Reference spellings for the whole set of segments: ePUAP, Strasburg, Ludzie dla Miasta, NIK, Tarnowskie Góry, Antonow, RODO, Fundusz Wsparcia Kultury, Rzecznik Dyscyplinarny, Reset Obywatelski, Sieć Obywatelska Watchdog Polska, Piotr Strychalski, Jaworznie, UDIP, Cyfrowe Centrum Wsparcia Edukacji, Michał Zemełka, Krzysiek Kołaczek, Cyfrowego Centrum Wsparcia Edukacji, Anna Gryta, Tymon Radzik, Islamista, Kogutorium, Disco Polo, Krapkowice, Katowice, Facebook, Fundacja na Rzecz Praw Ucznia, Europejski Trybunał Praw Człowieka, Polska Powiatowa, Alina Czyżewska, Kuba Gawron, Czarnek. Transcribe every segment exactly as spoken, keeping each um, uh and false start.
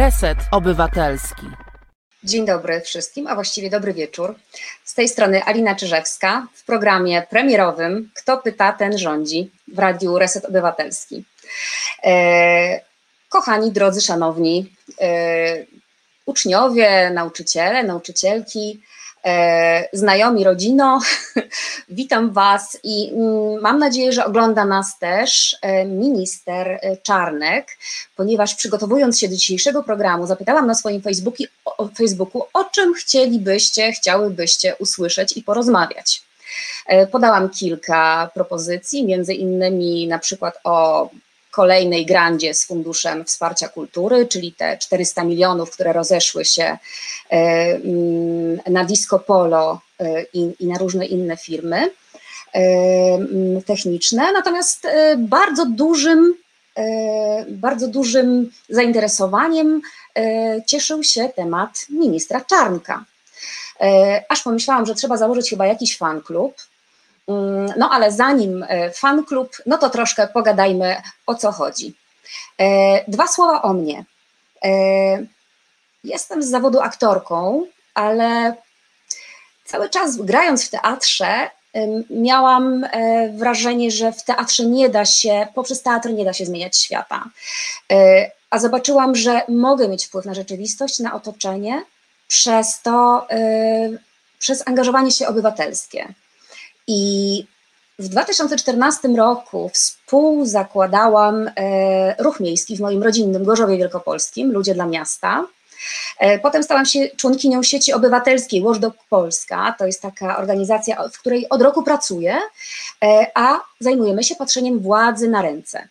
Reset Obywatelski. Dzień dobry wszystkim, a właściwie dobry wieczór. Z tej strony Alina Czyżewska w programie premierowym Kto pyta, ten rządzi w Radiu Reset Obywatelski. E, kochani, drodzy, szanowni e, uczniowie, nauczyciele, nauczycielki, e, znajomi, rodzino, witam Was i m, mam nadzieję, że ogląda nas też e, minister Czarnek, ponieważ przygotowując się do dzisiejszego programu zapytałam na swoim Facebooki, o, Facebooku, o czym chcielibyście, chciałybyście usłyszeć i porozmawiać. E, podałam kilka propozycji, między innymi na przykład o kolejnej grandzie z Funduszem Wsparcia Kultury, czyli te czterysta milionów, które rozeszły się na Disco Polo i, i na różne inne firmy techniczne. Natomiast bardzo dużym, bardzo dużym zainteresowaniem cieszył się temat ministra Czarnka. Aż pomyślałam, że trzeba założyć chyba jakiś fan klub. No ale zanim fan klub, no to troszkę pogadajmy, o co chodzi. Dwa słowa o mnie. Jestem z zawodu aktorką, ale cały czas grając w teatrze miałam wrażenie, że w teatrze nie da się, poprzez teatr nie da się zmieniać świata. A zobaczyłam, że mogę mieć wpływ na rzeczywistość, na otoczenie, przez to, przez angażowanie się obywatelskie. I w dwa tysiące czternastym roku współzakładałam ruch miejski w moim rodzinnym Gorzowie Wielkopolskim, Ludzie dla Miasta. Potem stałam się członkinią Sieci Obywatelskiej Watchdog Polska, to jest taka organizacja, w której od roku pracuję, a zajmujemy się patrzeniem władzy na ręce.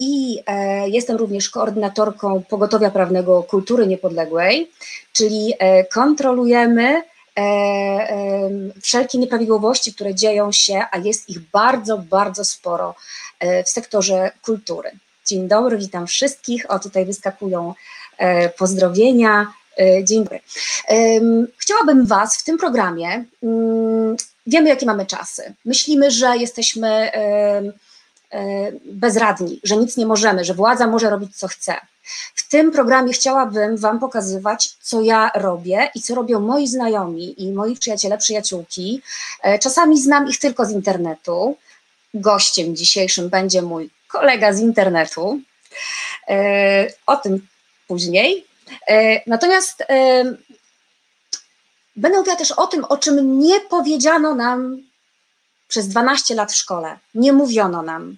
I e, jestem również koordynatorką Pogotowia Prawnego Kultury Niepodległej, czyli e, kontrolujemy E, e, wszelkie nieprawidłowości, które dzieją się, a jest ich bardzo, bardzo sporo e, w sektorze kultury. Dzień dobry, witam wszystkich. O, tutaj wyskakują e, pozdrowienia. E, dzień dobry. E, chciałabym Was w tym programie, mm, wiemy jakie mamy czasy, myślimy, że jesteśmy e, e, bezradni, że nic nie możemy, że władza może robić co chce. W tym programie chciałabym Wam pokazywać, co ja robię i co robią moi znajomi i moi przyjaciele, przyjaciółki. Czasami znam ich tylko z internetu. Gościem dzisiejszym będzie mój kolega z internetu. O tym później. Natomiast będę mówiła też o tym, o czym nie powiedziano nam przez dwanaście lat w szkole. Nie mówiono nam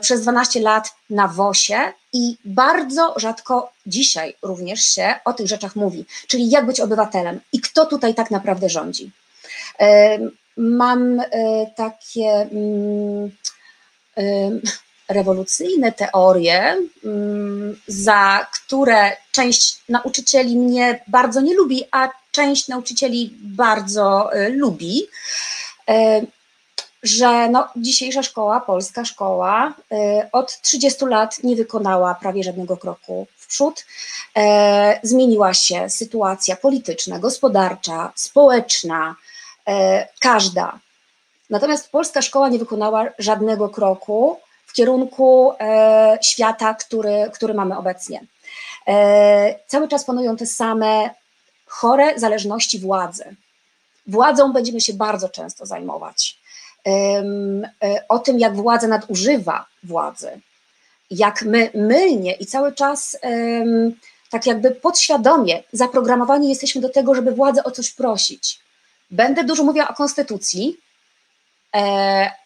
przez dwanaście lat na wosie i bardzo rzadko dzisiaj również się o tych rzeczach mówi, czyli jak być obywatelem i kto tutaj tak naprawdę rządzi. Mam takie rewolucyjne teorie, za które część nauczycieli mnie bardzo nie lubi, a część nauczycieli bardzo lubi, że no, dzisiejsza szkoła, polska szkoła y, od trzydziestu lat nie wykonała prawie żadnego kroku w przód. Y, zmieniła się sytuacja polityczna, gospodarcza, społeczna, y, każda. Natomiast polska szkoła nie wykonała żadnego kroku w kierunku y, świata, który, który mamy obecnie. Y, cały czas panują te same chore zależności władzy. Władzą będziemy się bardzo często zajmować. O tym, jak władza nadużywa władzy, jak my mylnie i cały czas tak jakby podświadomie zaprogramowani jesteśmy do tego, żeby władzę o coś prosić. Będę dużo mówiła o konstytucji,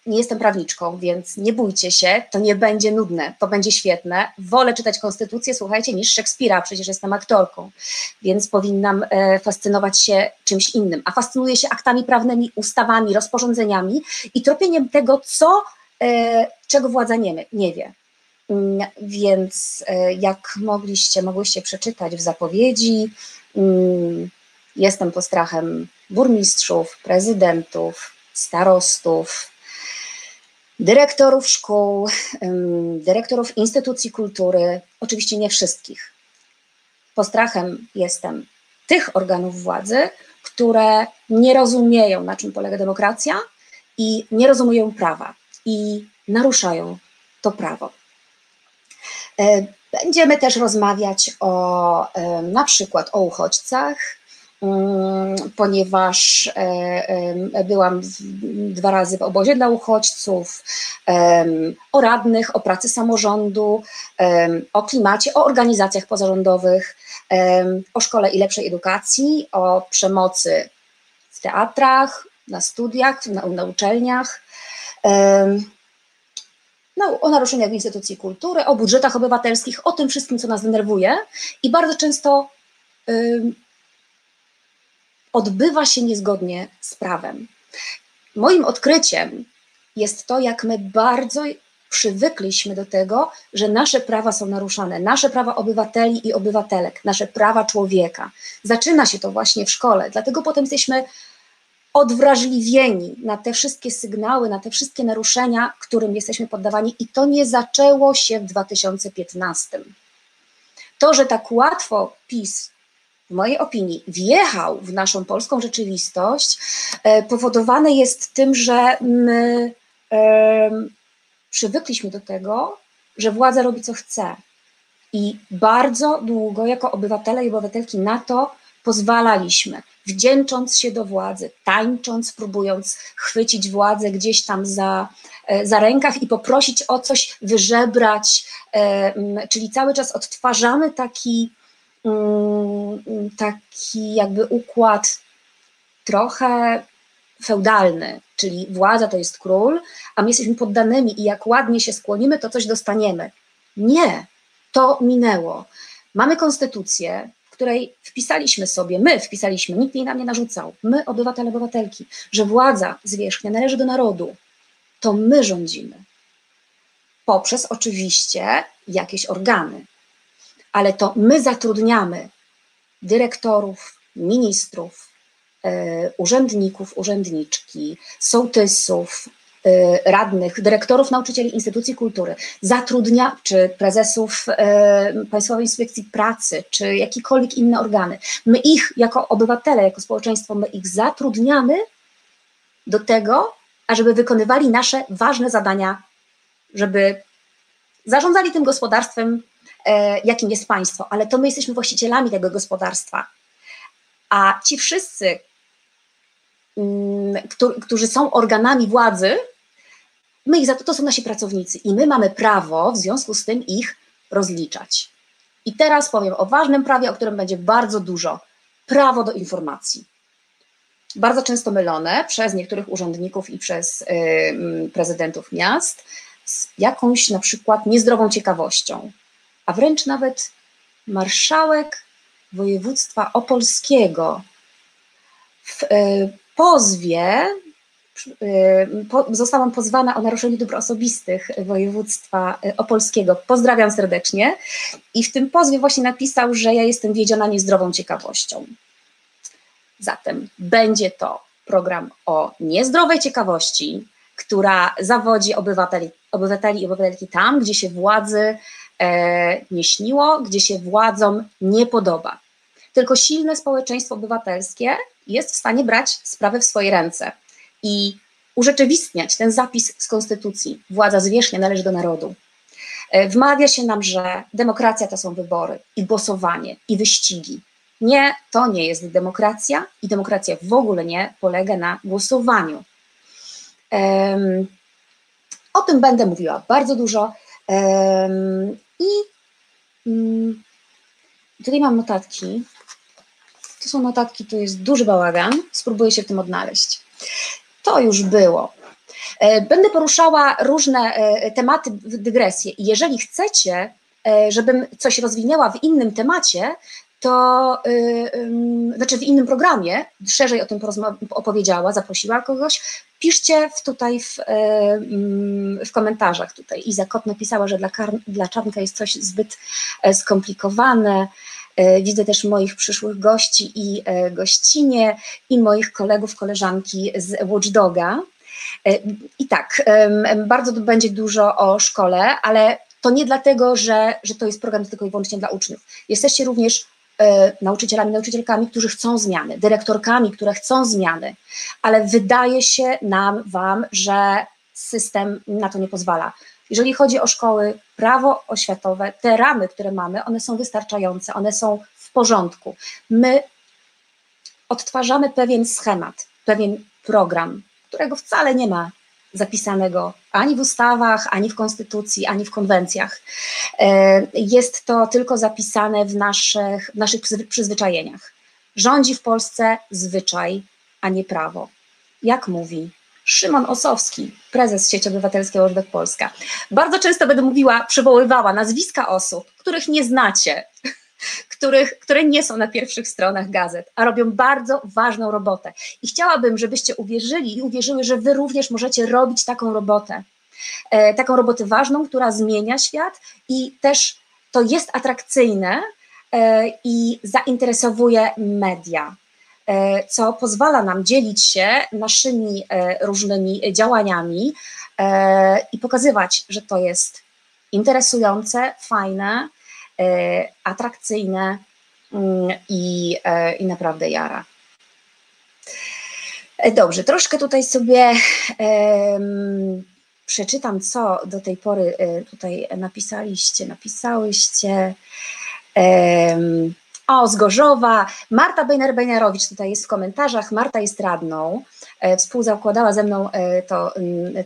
nie jestem prawniczką, więc nie bójcie się, to nie będzie nudne, to będzie świetne. Wolę czytać konstytucję, słuchajcie, niż Szekspira, przecież jestem aktorką, więc powinnam fascynować się czymś innym. A fascynuję się aktami prawnymi, ustawami, rozporządzeniami i tropieniem tego, co, czego władza nie, nie wie. Więc jak mogliście, mogłyście przeczytać w zapowiedzi, jestem postrachem burmistrzów, prezydentów, starostów, dyrektorów szkół, dyrektorów instytucji kultury, oczywiście nie wszystkich. Postrachem jestem tych organów władzy, które nie rozumieją, na czym polega demokracja i nie rozumieją prawa i naruszają to prawo. Będziemy też rozmawiać o na przykład o uchodźcach, ponieważ byłam dwa razy w obozie dla uchodźców, o radnych, o pracy samorządu, o klimacie, o organizacjach pozarządowych, o szkole i lepszej edukacji, o przemocy w teatrach, na studiach, na, na uczelniach, no, o naruszeniach w instytucji kultury, o budżetach obywatelskich, o tym wszystkim, co nas denerwuje i bardzo często y, odbywa się niezgodnie z prawem. Moim odkryciem jest to, jak my bardzo przywykliśmy do tego, że nasze prawa są naruszane, nasze prawa obywateli i obywatelek, nasze prawa człowieka. Zaczyna się to właśnie w szkole, dlatego potem jesteśmy odwrażliwieni na te wszystkie sygnały, na te wszystkie naruszenia, którym jesteśmy poddawani i to nie zaczęło się w dwa tysiące piętnastym. To, że tak łatwo PiS, w mojej opinii, wjechał w naszą polską rzeczywistość, powodowane jest tym, że my e, przywykliśmy do tego, że władza robi co chce i bardzo długo jako obywatele i obywatelki na to pozwalaliśmy, wdzięcząc się do władzy, tańcząc, próbując chwycić władzę gdzieś tam za, za rękaw i poprosić o coś, wyżebrać, czyli cały czas odtwarzamy taki, taki jakby układ trochę feudalny, czyli władza to jest król, a my jesteśmy poddanymi i jak ładnie się skłonimy, to coś dostaniemy. Nie, to minęło. Mamy konstytucję, w której wpisaliśmy sobie, my wpisaliśmy, nikt jej nam nie narzucał, my, obywatele, obywatelki, że władza zwierzchnia należy do narodu, to my rządzimy. Poprzez oczywiście jakieś organy, ale to my zatrudniamy dyrektorów, ministrów, yy, urzędników, urzędniczki, sołtysów, radnych, dyrektorów nauczycieli instytucji kultury, zatrudnia, czy prezesów e, Państwowej Inspekcji Pracy, czy jakiekolwiek inne organy. My ich jako obywatele, jako społeczeństwo, my ich zatrudniamy do tego, ażeby wykonywali nasze ważne zadania, żeby zarządzali tym gospodarstwem, e, jakim jest państwo, ale to my jesteśmy właścicielami tego gospodarstwa. A ci wszyscy, m, którzy, którzy są organami władzy, my ich za to, to są nasi pracownicy i my mamy prawo w związku z tym ich rozliczać. I teraz powiem o ważnym prawie, o którym będzie bardzo dużo. Prawo do informacji. Bardzo często mylone przez niektórych urzędników i przez yy, prezydentów miast z jakąś na przykład niezdrową ciekawością. A wręcz nawet marszałek województwa opolskiego w yy, pozwie, zostałam pozwana o naruszenie dóbr osobistych województwa opolskiego. Pozdrawiam serdecznie. I w tym pozwie właśnie napisał, że ja jestem wiedziona niezdrową ciekawością. Zatem będzie to program o niezdrowej ciekawości, która zawodzi obywateli, obywateli i obywatelki tam, gdzie się władzy e, nie śniło, gdzie się władzom nie podoba. Tylko silne społeczeństwo obywatelskie jest w stanie brać sprawy w swoje ręce i urzeczywistniać ten zapis z konstytucji. Władza zwierzchnia należy do narodu. Wmawia się nam, że demokracja to są wybory i głosowanie i wyścigi. Nie, to nie jest demokracja i demokracja w ogóle nie polega na głosowaniu. Um, o tym będę mówiła bardzo dużo um, i um, tutaj mam notatki. To są notatki, tu jest duży bałagan, spróbuję się w tym odnaleźć. To już było. Będę poruszała różne tematy, dygresje. Jeżeli chcecie, żebym coś rozwinęła w innym temacie, to znaczy w innym programie, szerzej o tym opowiedziała, zaprosiła kogoś, piszcie w, tutaj w, w komentarzach. Tutaj Iza Kot napisała, że dla, dla Czarnka jest coś zbyt skomplikowane. Widzę też moich przyszłych gości i gościnie i moich kolegów, koleżanki z Watchdoga. I tak, bardzo będzie dużo o szkole, ale to nie dlatego, że, że to jest program tylko i wyłącznie dla uczniów. Jesteście również nauczycielami, nauczycielkami, którzy chcą zmiany, dyrektorkami, które chcą zmiany, ale wydaje się nam, wam, że system na to nie pozwala. Jeżeli chodzi o szkoły, prawo oświatowe, te ramy, które mamy, one są wystarczające, one są w porządku. My odtwarzamy pewien schemat, pewien program, którego wcale nie ma zapisanego ani w ustawach, ani w konstytucji, ani w konwencjach. Jest to tylko zapisane w naszych, w naszych przyzwyczajeniach. Rządzi w Polsce zwyczaj, a nie prawo. Jak mówi Szymon Osowski, prezes Sieci Obywatelskiej Watchdog Polska. Bardzo często będę mówiła, przywoływała nazwiska osób, których nie znacie, których, które nie są na pierwszych stronach gazet, a robią bardzo ważną robotę. I chciałabym, żebyście uwierzyli i uwierzyły, że wy również możecie robić taką robotę. E, taką robotę ważną, która zmienia świat i też to jest atrakcyjne e, i zainteresowuje media, e, co pozwala nam dzielić się naszymi e, różnymi działaniami e, i pokazywać, że to jest interesujące, fajne, atrakcyjne i, i naprawdę jara. Dobrze, troszkę tutaj sobie um, przeczytam, co do tej pory tutaj napisaliście, napisałyście. Um, o, z Gorzowa, Marta Bejner-Bejnerowicz tutaj jest w komentarzach, Marta jest radną, współzakładała ze mną to,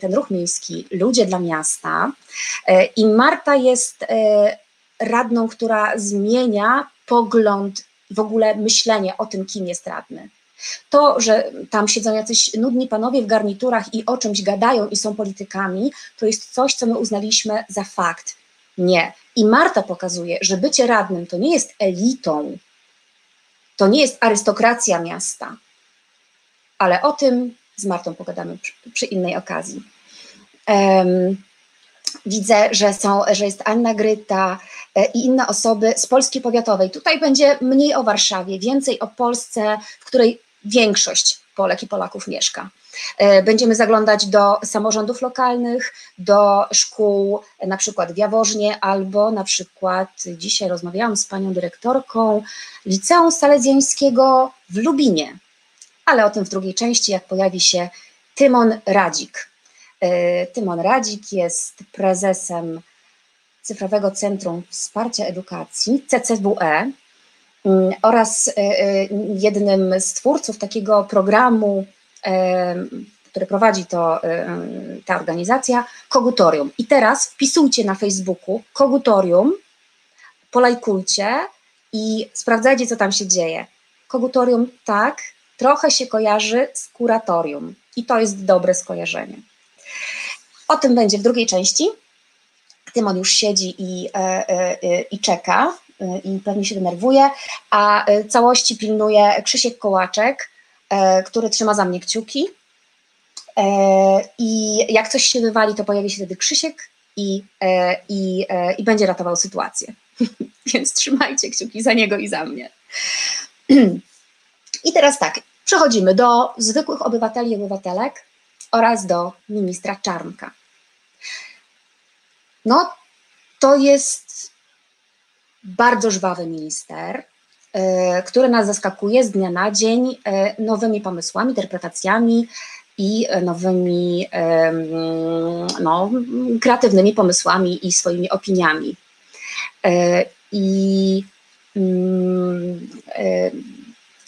ten ruch miejski Ludzie dla Miasta i Marta jest radną, która zmienia pogląd, w ogóle myślenie o tym, kim jest radny. To, że tam siedzą jacyś nudni panowie w garniturach i o czymś gadają i są politykami, to jest coś, co my uznaliśmy za fakt. Nie. I Marta pokazuje, że bycie radnym to nie jest elitą, to nie jest arystokracja miasta, ale o tym z Martą pogadamy przy, przy innej okazji. Um, Widzę, że, są, że jest Anna Gryta i inne osoby z Polski Powiatowej. Tutaj będzie mniej o Warszawie, więcej o Polsce, w której większość Polek i Polaków mieszka. Będziemy zaglądać do samorządów lokalnych, do szkół, na przykład w Jaworznie, albo na przykład dzisiaj rozmawiałam z panią dyrektorką Liceum Salezjańskiego w Lubinie, ale o tym w drugiej części, jak pojawi się Tymon Radzik. Tymon Radzik jest prezesem Cyfrowego Centrum Wsparcia Edukacji, C C W E, oraz jednym z twórców takiego programu, który prowadzi to ta organizacja, Kogutorium. I teraz wpisujcie na Facebooku Kogutorium, polajkujcie i sprawdzajcie, co tam się dzieje. Kogutorium, tak, trochę się kojarzy z kuratorium i to jest dobre skojarzenie. O tym będzie w drugiej części. Tymon już siedzi i, i czeka i pewnie się denerwuje, a całości pilnuje Krzysiek Kołaczek, który trzyma za mnie kciuki i jak coś się wywali, to pojawi się wtedy Krzysiek i, i, i będzie ratował sytuację. Więc trzymajcie kciuki za niego i za mnie. I teraz tak, przechodzimy do zwykłych obywateli i obywatelek oraz do ministra Czarnka. No, to jest bardzo żwawy minister, yy, który nas zaskakuje z dnia na dzień yy, nowymi pomysłami, interpretacjami i nowymi yy, no, kreatywnymi pomysłami i swoimi opiniami. I yy, yy,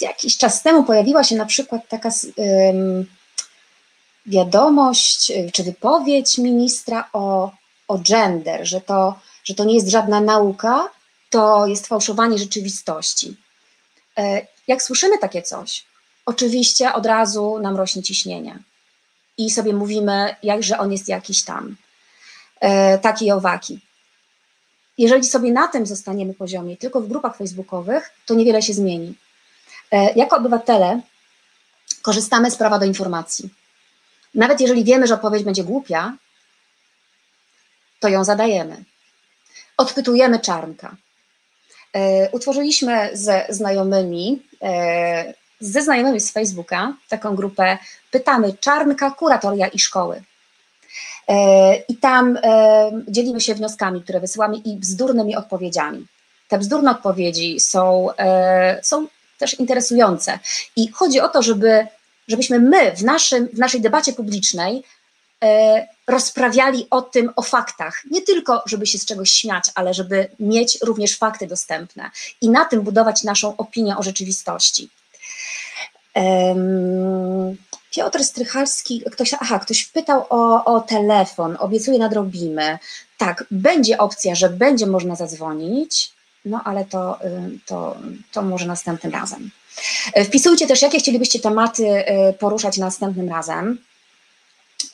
jakiś czas temu pojawiła się na przykład taka yy, wiadomość czy wypowiedź ministra o, o gender, że to, że to nie jest żadna nauka, to jest fałszowanie rzeczywistości. Jak słyszymy takie coś, oczywiście od razu nam rośnie ciśnienie i sobie mówimy, jak, że on jest jakiś tam, taki i owaki. Jeżeli sobie na tym zostaniemy poziomie, tylko w grupach facebookowych, to niewiele się zmieni. Jako obywatele korzystamy z prawa do informacji. Nawet jeżeli wiemy, że odpowiedź będzie głupia, to ją zadajemy. Odpytujemy Czarnka. E, utworzyliśmy ze znajomymi, e, ze znajomymi z Facebooka taką grupę Pytamy Czarnka, kuratoria i szkoły. E, I tam e, dzielimy się wnioskami, które wysyłamy i bzdurnymi odpowiedziami. Te bzdurne odpowiedzi są, e, są też interesujące. I chodzi o to, żeby... żebyśmy my w, naszym, w naszej debacie publicznej rozprawiali o tym, o faktach. Nie tylko, żeby się z czegoś śmiać, ale żeby mieć również fakty dostępne i na tym budować naszą opinię o rzeczywistości. Um, Piotr Strychalski, ktoś, aha, ktoś pytał o, o telefon, obiecuję, nadrobimy. Tak, będzie opcja, że będzie można zadzwonić, no ale to, to, to może następnym razem. Wpisujcie też, jakie chcielibyście tematy poruszać następnym razem.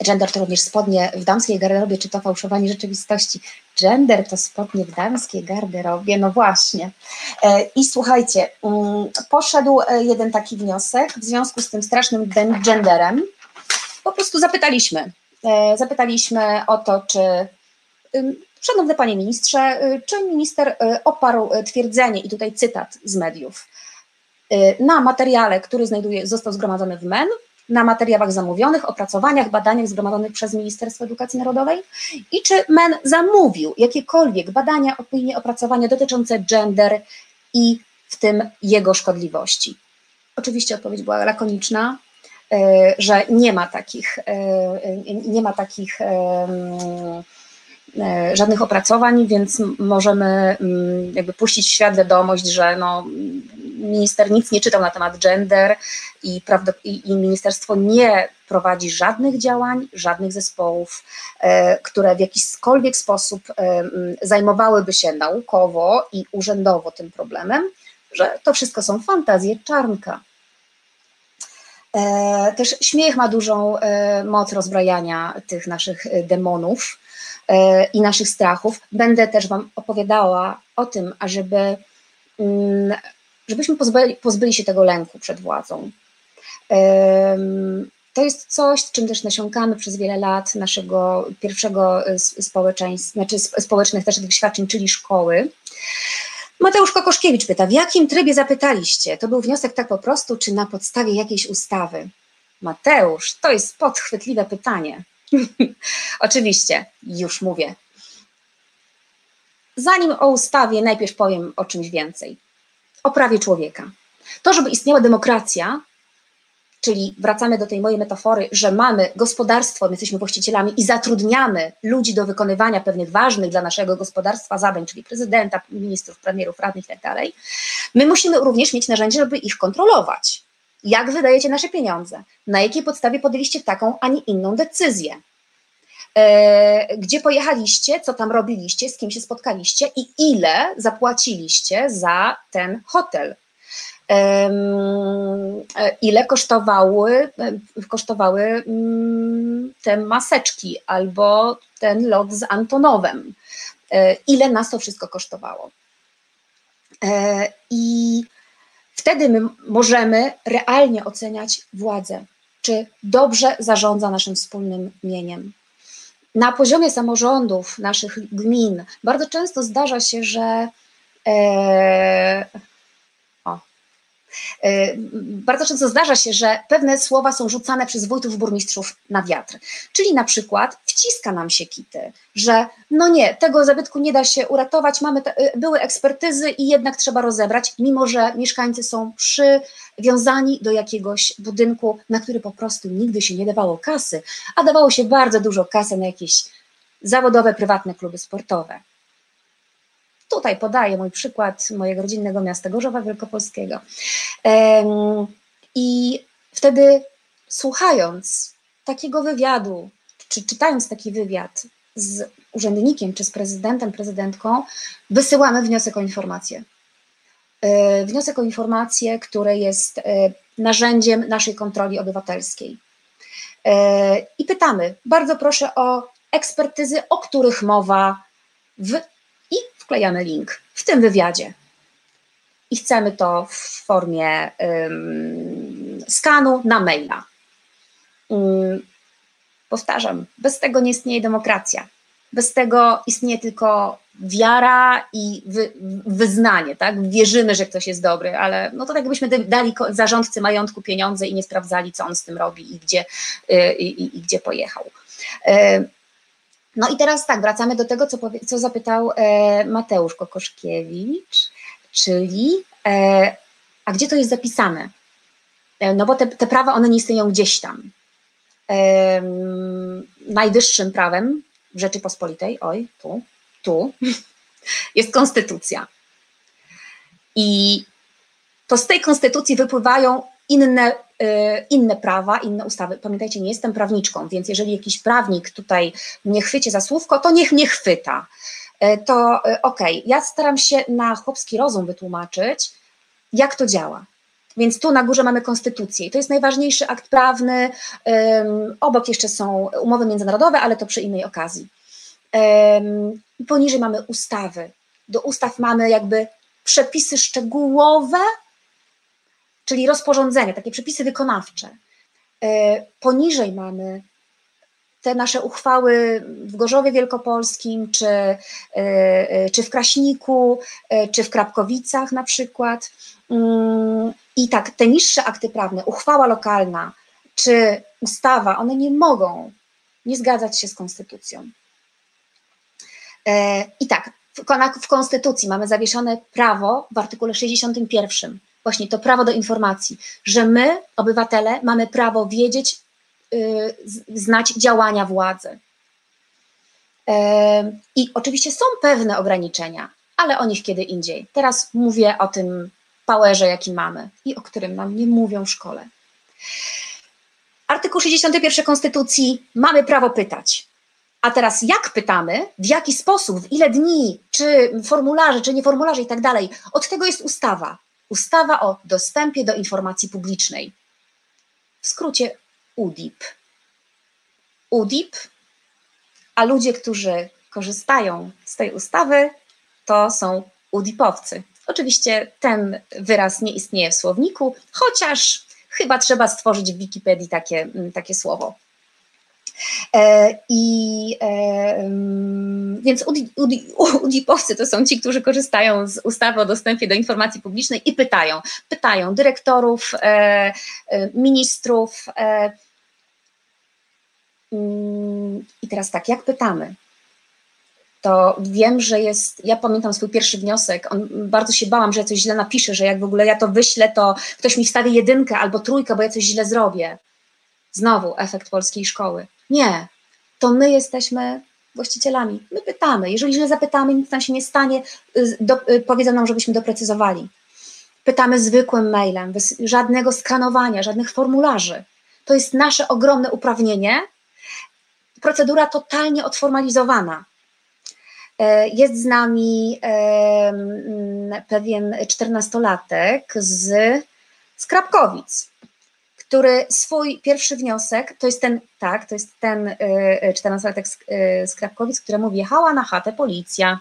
Gender to również spodnie w damskiej garderobie, czy to fałszowanie rzeczywistości. Gender to spodnie w damskiej garderobie, no właśnie. I słuchajcie, poszedł jeden taki wniosek w związku z tym strasznym genderem. Po prostu zapytaliśmy, zapytaliśmy o to, czy... Szanowny panie ministrze, czy minister oparł twierdzenie, i tutaj cytat z mediów, na materiale, który znajduje, został zgromadzony w M E N, na materiałach zamówionych, opracowaniach, badaniach zgromadzonych przez Ministerstwo Edukacji Narodowej i czy M E N zamówił jakiekolwiek badania, opinie, opracowania dotyczące gender i w tym jego szkodliwości. Oczywiście odpowiedź była lakoniczna, że nie ma takich, nie ma takich żadnych opracowań, więc możemy jakby puścić w świat wiadomość, że no, minister nic nie czytał na temat gender i, i, i ministerstwo nie prowadzi żadnych działań, żadnych zespołów, e, które w jakikolwiek sposób e, zajmowałyby się naukowo i urzędowo tym problemem, że to wszystko są fantazje Czarnka. E, też śmiech ma dużą e, moc rozbrajania tych naszych demonów e, i naszych strachów. Będę też Wam opowiadała o tym, ażeby mm, żebyśmy pozbyli, pozbyli się tego lęku przed władzą. To jest coś, z czym też nasiąkamy przez wiele lat naszego pierwszego społeczeństwa, znaczy społecznych też tych świadczeń, czyli szkoły. Mateusz Kokoszkiewicz pyta, w jakim trybie zapytaliście? To był wniosek tak po prostu, czy na podstawie jakiejś ustawy? Mateusz, to jest podchwytliwe pytanie. Oczywiście, już mówię. Zanim o ustawie, najpierw powiem o czymś więcej. O prawie człowieka. To, żeby istniała demokracja, czyli wracamy do tej mojej metafory, że mamy gospodarstwo, my jesteśmy właścicielami i zatrudniamy ludzi do wykonywania pewnych ważnych dla naszego gospodarstwa zadań, czyli prezydenta, ministrów, premierów, radnych itd. My musimy również mieć narzędzie, żeby ich kontrolować. Jak wydajecie nasze pieniądze? Na jakiej podstawie podjęliście taką, a nie inną decyzję? Gdzie pojechaliście, co tam robiliście, z kim się spotkaliście i ile zapłaciliście za ten hotel. Ile kosztowały, kosztowały te maseczki albo ten lot z Antonowem. Ile nas to wszystko kosztowało. I wtedy my możemy realnie oceniać władzę, czy dobrze zarządza naszym wspólnym mieniem. Na poziomie samorządów, naszych gmin, bardzo często zdarza się, że e, o, e, bardzo często zdarza się, że pewne słowa są rzucane przez wójtów, burmistrzów na wiatr. Czyli na przykład wciska nam się kity, że no nie, tego zabytku nie da się uratować, mamy te, były ekspertyzy i jednak trzeba rozebrać, mimo że mieszkańcy są przywiązani do jakiegoś budynku, na który po prostu nigdy się nie dawało kasy, a dawało się bardzo dużo kasy na jakieś zawodowe, prywatne kluby sportowe. Tutaj podaję mój przykład mojego rodzinnego miasta Gorzowa Wielkopolskiego. I wtedy słuchając takiego wywiadu, czy czytając taki wywiad z urzędnikiem, czy z prezydentem, prezydentką, wysyłamy wniosek o informację. Yy, wniosek o informację, który jest yy, narzędziem naszej kontroli obywatelskiej. Yy, I pytamy, bardzo proszę o ekspertyzy, o których mowa w... i wklejamy link w tym wywiadzie. I chcemy to w formie yy, skanu na maila. Yy. Powtarzam, bez tego nie istnieje demokracja, bez tego istnieje tylko wiara i wy, wyznanie, tak? Wierzymy, że ktoś jest dobry, ale no to tak jakbyśmy dali zarządcy majątku pieniądze i nie sprawdzali, co on z tym robi i gdzie, i, i, i gdzie pojechał. No i teraz tak, wracamy do tego, co, powie, co zapytał Mateusz Kokoszkiewicz, czyli a gdzie to jest zapisane? No bo te, te prawa, one nie istnieją gdzieś tam. um, najwyższym prawem w Rzeczypospolitej, oj, tu, tu, jest konstytucja. I to z tej konstytucji wypływają inne, inne prawa, inne ustawy. Pamiętajcie, nie jestem prawniczką, więc jeżeli jakiś prawnik tutaj mnie chwyci za słówko, to niech mnie chwyta. To okej, okay, ja staram się na chłopski rozum wytłumaczyć, jak to działa. Więc tu na górze mamy konstytucję i to jest najważniejszy akt prawny. Um, obok jeszcze są umowy międzynarodowe, ale to przy innej okazji. Um, poniżej mamy ustawy. Do ustaw mamy jakby przepisy szczegółowe, czyli rozporządzenia, takie przepisy wykonawcze. Um, poniżej mamy te nasze uchwały w Gorzowie Wielkopolskim, czy, yy, czy w Kraśniku, yy, czy w Krapkowicach na przykład. Yy, I tak, te niższe akty prawne, uchwała lokalna, czy ustawa, one nie mogą nie zgadzać się z konstytucją. Yy, I tak, w, w konstytucji mamy zawieszone prawo w artykule sześćdziesiątym pierwszym, właśnie to prawo do informacji, że my, obywatele, mamy prawo wiedzieć, znać działania władzy. I oczywiście są pewne ograniczenia, ale o nich kiedy indziej. Teraz mówię o tym powerze, jaki mamy i o którym nam nie mówią w szkole. Artykuł sześćdziesiąty pierwszy Konstytucji, mamy prawo pytać. A teraz jak pytamy, w jaki sposób, w ile dni, czy formularze, czy nie formularze i tak dalej, od tego jest ustawa. Ustawa o dostępie do informacji publicznej. W skrócie U D I P. U D I P, a ludzie, którzy korzystają z tej ustawy, to są udipowcy. Oczywiście ten wyraz nie istnieje w słowniku, chociaż chyba trzeba stworzyć w Wikipedii takie, takie słowo. E, i, e, więc udipowcy to są ci, którzy korzystają z ustawy o dostępie do informacji publicznej i pytają. Pytają dyrektorów, e, ministrów, e, i teraz tak, jak pytamy, to wiem, że jest, ja pamiętam swój pierwszy wniosek, on, bardzo się bałam, że ja coś źle napiszę, że jak w ogóle ja to wyślę, to ktoś mi wstawi jedynkę albo trójkę, bo ja coś źle zrobię. Znowu efekt polskiej szkoły. Nie, to my jesteśmy właścicielami, my pytamy, jeżeli źle zapytamy, nic nam się nie stanie, do, powiedzą nam, żebyśmy doprecyzowali. Pytamy zwykłym mailem, bez żadnego skanowania, żadnych formularzy. To jest nasze ogromne uprawnienie, procedura totalnie odformalizowana. Jest z nami pewien czternastolatek z, z Krapkowic, który swój pierwszy wniosek, to jest ten, tak, to jest ten czternastolatek z, z Krapkowic, któremu wjechała na chatę policja.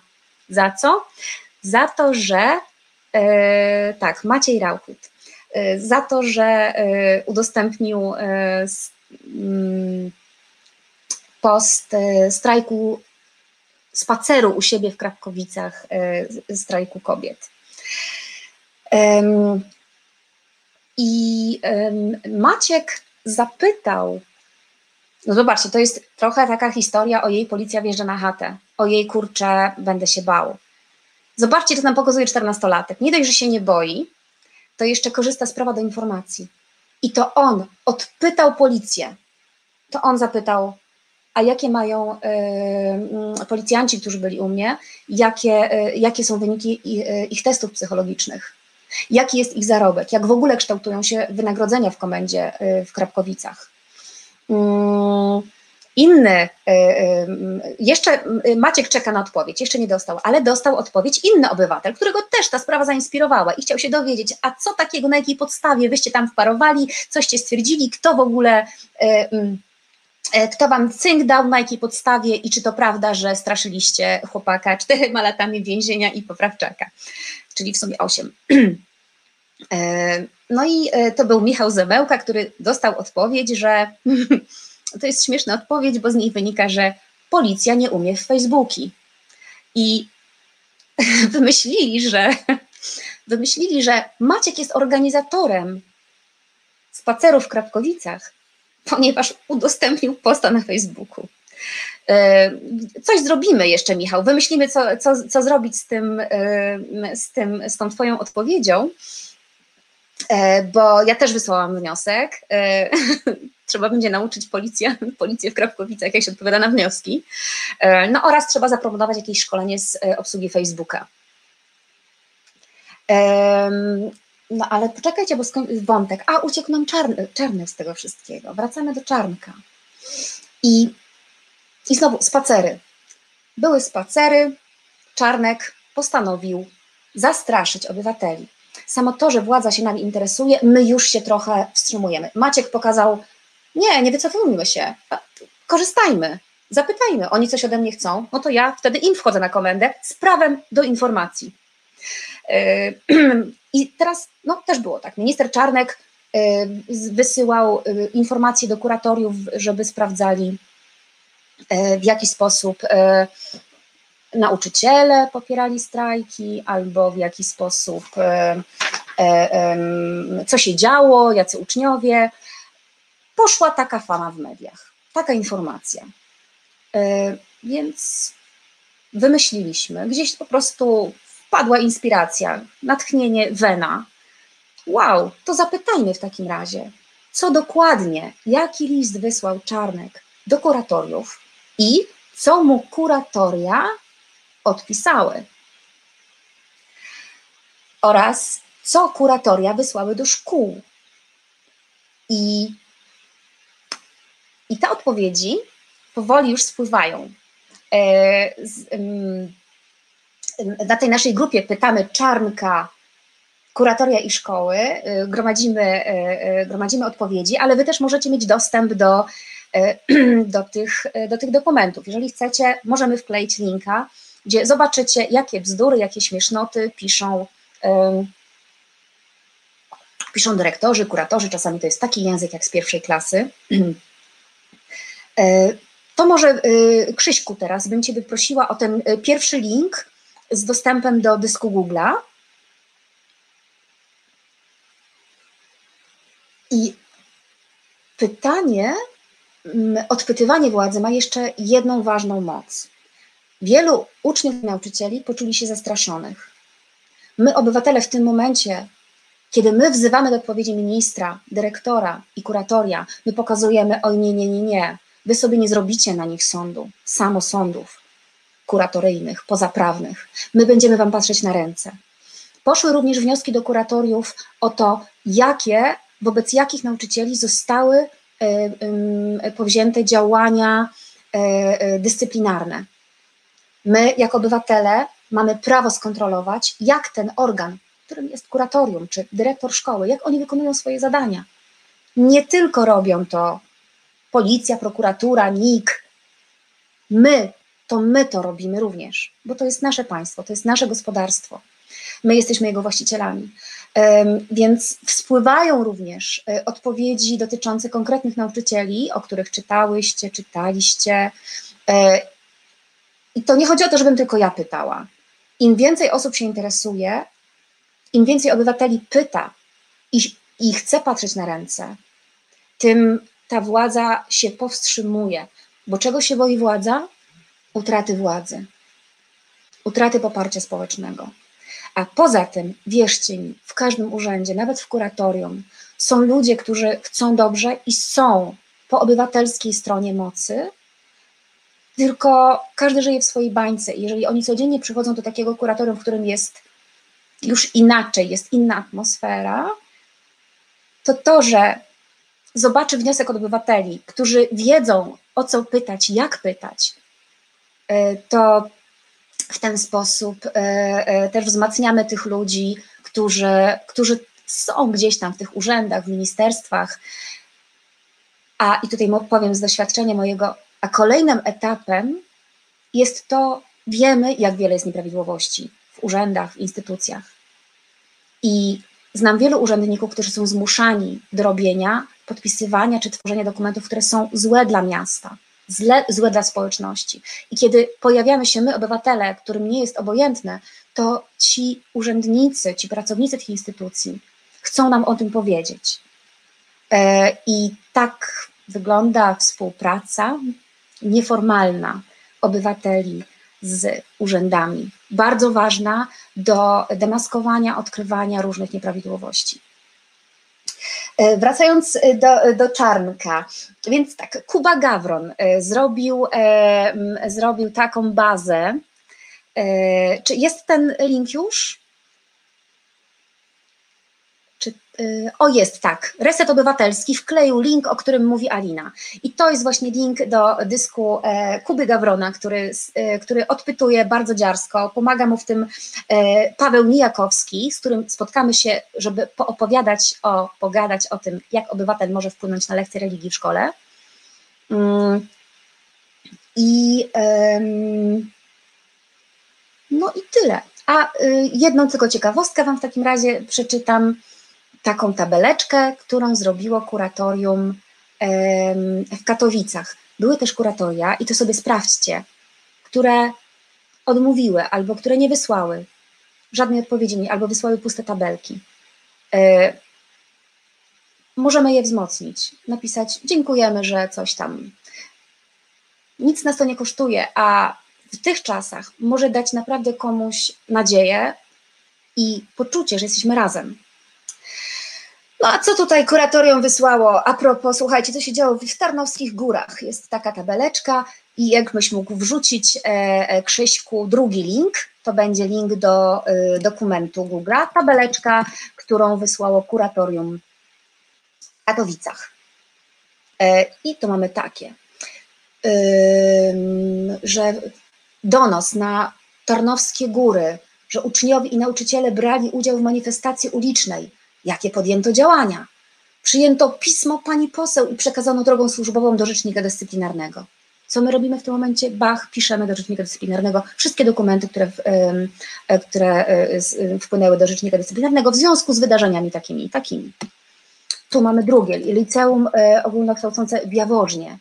Za co? Za to, że, tak, Maciej Rauchut, za to, że udostępnił post strajku spaceru u siebie w Krapkowicach, strajku kobiet. I Maciek zapytał, no zobaczcie, to jest trochę taka historia o jej policja wjeżdża na chatę, o jej kurczę, będę się bał. Zobaczcie, co nam pokazuje czternastolatek. Nie dość, że się nie boi, to jeszcze korzysta z prawa do informacji. I to on odpytał policję. To on zapytał, a jakie mają y, policjanci, którzy byli u mnie, jakie, y, jakie są wyniki ich, ich testów psychologicznych, jaki jest ich zarobek, jak w ogóle kształtują się wynagrodzenia w komendzie y, w Krapkowicach. Y, inny, y, y, jeszcze Maciek czeka na odpowiedź, jeszcze nie dostał, ale dostał odpowiedź inny obywatel, którego też ta sprawa zainspirowała i chciał się dowiedzieć, a co takiego, na jakiej podstawie wyście tam wparowali, coście stwierdzili, kto w ogóle... Y, y, Kto wam cynk dał, na jakiej podstawie i czy to prawda, że straszyliście chłopaka czterema latami więzienia i poprawczaka, czyli w sumie osiem. No i to był Michał Zemełka, który dostał odpowiedź, że to jest śmieszna odpowiedź, bo z niej wynika, że policja nie umie w Facebooki. I wymyślili, że, wymyślili, że Maciek jest organizatorem spaceru w Krapkowicach, ponieważ udostępnił posta na Facebooku. Coś zrobimy jeszcze, Michał, wymyślimy, co, co, co zrobić z tym, z tym, z tą twoją odpowiedzią, bo ja też wysłałam wniosek, trzeba będzie nauczyć policję, policję w Krapkowicach, jak się odpowiada na wnioski. No oraz trzeba zaproponować jakieś szkolenie z obsługi Facebooka. No ale poczekajcie, bo skoń... wątek. A, uciekł nam czarny, czarny z tego wszystkiego. Wracamy do Czarnka. I, i znowu spacery. Były spacery, Czarnek postanowił zastraszyć obywateli. Samo to, że władza się nami interesuje, my już się trochę wstrzymujemy. Maciek pokazał, nie, nie wycofujmy się, korzystajmy, zapytajmy, oni coś ode mnie chcą, no to ja wtedy im wchodzę na komendę z prawem do informacji. I teraz, no też było tak, minister Czarnek wysyłał informacje do kuratoriów, żeby sprawdzali, w jaki sposób nauczyciele popierali strajki, albo w jaki sposób, co się działo, jacy uczniowie. Poszła taka fama w mediach, taka informacja. Więc wymyśliliśmy, gdzieś po prostu wpadła inspiracja, natchnienie, wena. Wow, to zapytajmy w takim razie, co dokładnie, jaki list wysłał Czarnek do kuratoriów i co mu kuratoria odpisały. Oraz co kuratoria wysłały do szkół. I, i te odpowiedzi powoli już spływają. E, z, ym, na tej naszej grupie pytamy Czarnka, kuratoria i szkoły, y, gromadzimy, y, gromadzimy odpowiedzi, ale wy też możecie mieć dostęp do, y, do, tych, do tych dokumentów. Jeżeli chcecie, możemy wkleić linka, gdzie zobaczycie, jakie bzdury, jakie śmiesznoty piszą, um, piszą dyrektorzy, kuratorzy, czasami to jest taki język jak z pierwszej klasy. To może y, Krzyśku teraz bym Ciebie prosiła o ten y, pierwszy link z dostępem do dysku Google'a. I pytanie, y, odpytywanie władzy ma jeszcze jedną ważną moc. Wielu uczniów i nauczycieli poczuli się zastraszonych. My, obywatele, w tym momencie, kiedy my wzywamy do odpowiedzi ministra, dyrektora i kuratoria, my pokazujemy, oj nie, nie, nie, nie, wy sobie nie zrobicie na nich sądu, samosądów kuratoryjnych, pozaprawnych. My będziemy wam patrzeć na ręce. Poszły również wnioski do kuratoriów o to, jakie, wobec jakich nauczycieli zostały y, y, powzięte działania y, y, dyscyplinarne. My, jako obywatele, mamy prawo skontrolować, jak ten organ, którym jest kuratorium czy dyrektor szkoły, jak oni wykonują swoje zadania. Nie tylko robią to policja, prokuratura, N I K. My, to my to robimy również, bo to jest nasze państwo, to jest nasze gospodarstwo. My jesteśmy jego właścicielami. Więc wpływają również odpowiedzi dotyczące konkretnych nauczycieli, o których czytałyście, czytaliście. I to nie chodzi o to, żebym tylko ja pytała. Im więcej osób się interesuje, im więcej obywateli pyta i, i chce patrzeć na ręce, tym ta władza się powstrzymuje. Bo czego się boi władza? Utraty władzy. Utraty poparcia społecznego. A poza tym, wierzcie mi, w każdym urzędzie, nawet w kuratorium, są ludzie, którzy chcą dobrze i są po obywatelskiej stronie mocy, tylko każdy żyje w swojej bańce i jeżeli oni codziennie przychodzą do takiego kuratorium, w którym jest już inaczej, jest inna atmosfera, to to, że zobaczy wniosek od obywateli, którzy wiedzą, o co pytać, jak pytać, to w ten sposób też wzmacniamy tych ludzi, którzy, którzy są gdzieś tam w tych urzędach, w ministerstwach. A i tutaj powiem z doświadczenia mojego. A kolejnym etapem jest to, wiemy, jak wiele jest nieprawidłowości w urzędach, w instytucjach. I znam wielu urzędników, którzy są zmuszani do robienia, podpisywania czy tworzenia dokumentów, które są złe dla miasta, zle, złe dla społeczności. I kiedy pojawiamy się my, obywatele, którym nie jest obojętne, to ci urzędnicy, ci pracownicy tych instytucji chcą nam o tym powiedzieć. Yy, I tak wygląda współpraca nieformalna obywateli z urzędami. Bardzo ważna do demaskowania, odkrywania różnych nieprawidłowości. Wracając do, do Czarnka, więc tak, Kuba Gawron zrobił, zrobił taką bazę. Czy jest ten link już? Czy, o jest, tak, Reset Obywatelski wkleił link, o którym mówi Alina. I to jest właśnie link do dysku Kuby Gawrona, który, który odpytuje bardzo dziarsko, pomaga mu w tym Paweł Nijakowski, z którym spotkamy się, żeby poopowiadać o, pogadać o tym, jak obywatel może wpłynąć na lekcje religii w szkole. I no i tyle. A jedną tylko ciekawostkę Wam w takim razie przeczytam, taką tabeleczkę, którą zrobiło kuratorium w Katowicach. Były też kuratoria, i to sobie sprawdźcie, które odmówiły albo które nie wysłały żadnej odpowiedzi, albo wysłały puste tabelki. Możemy je wzmocnić, napisać dziękujemy, że coś tam. Nic nas to nie kosztuje, a w tych czasach może dać naprawdę komuś nadzieję i poczucie, że jesteśmy razem. No a co tutaj kuratorium wysłało? A propos, słuchajcie, co się działo w Tarnowskich Górach. Jest taka tabeleczka i jakbyś mógł wrzucić e, Krzyśku drugi link, to będzie link do e, dokumentu Google'a, tabeleczka, którą wysłało kuratorium w Katowicach. E, I to mamy takie, e, że donos na Tarnowskie Góry, że uczniowie i nauczyciele brali udział w manifestacji ulicznej. Jakie podjęto działania? Przyjęto pismo pani poseł i przekazano drogą służbową do rzecznika dyscyplinarnego. Co my robimy w tym momencie? Bach, piszemy do rzecznika dyscyplinarnego wszystkie dokumenty, które, które wpłynęły do rzecznika dyscyplinarnego w związku z wydarzeniami takimi i takimi. Tu mamy drugie, liceum ogólnokształcące w Jaworznie.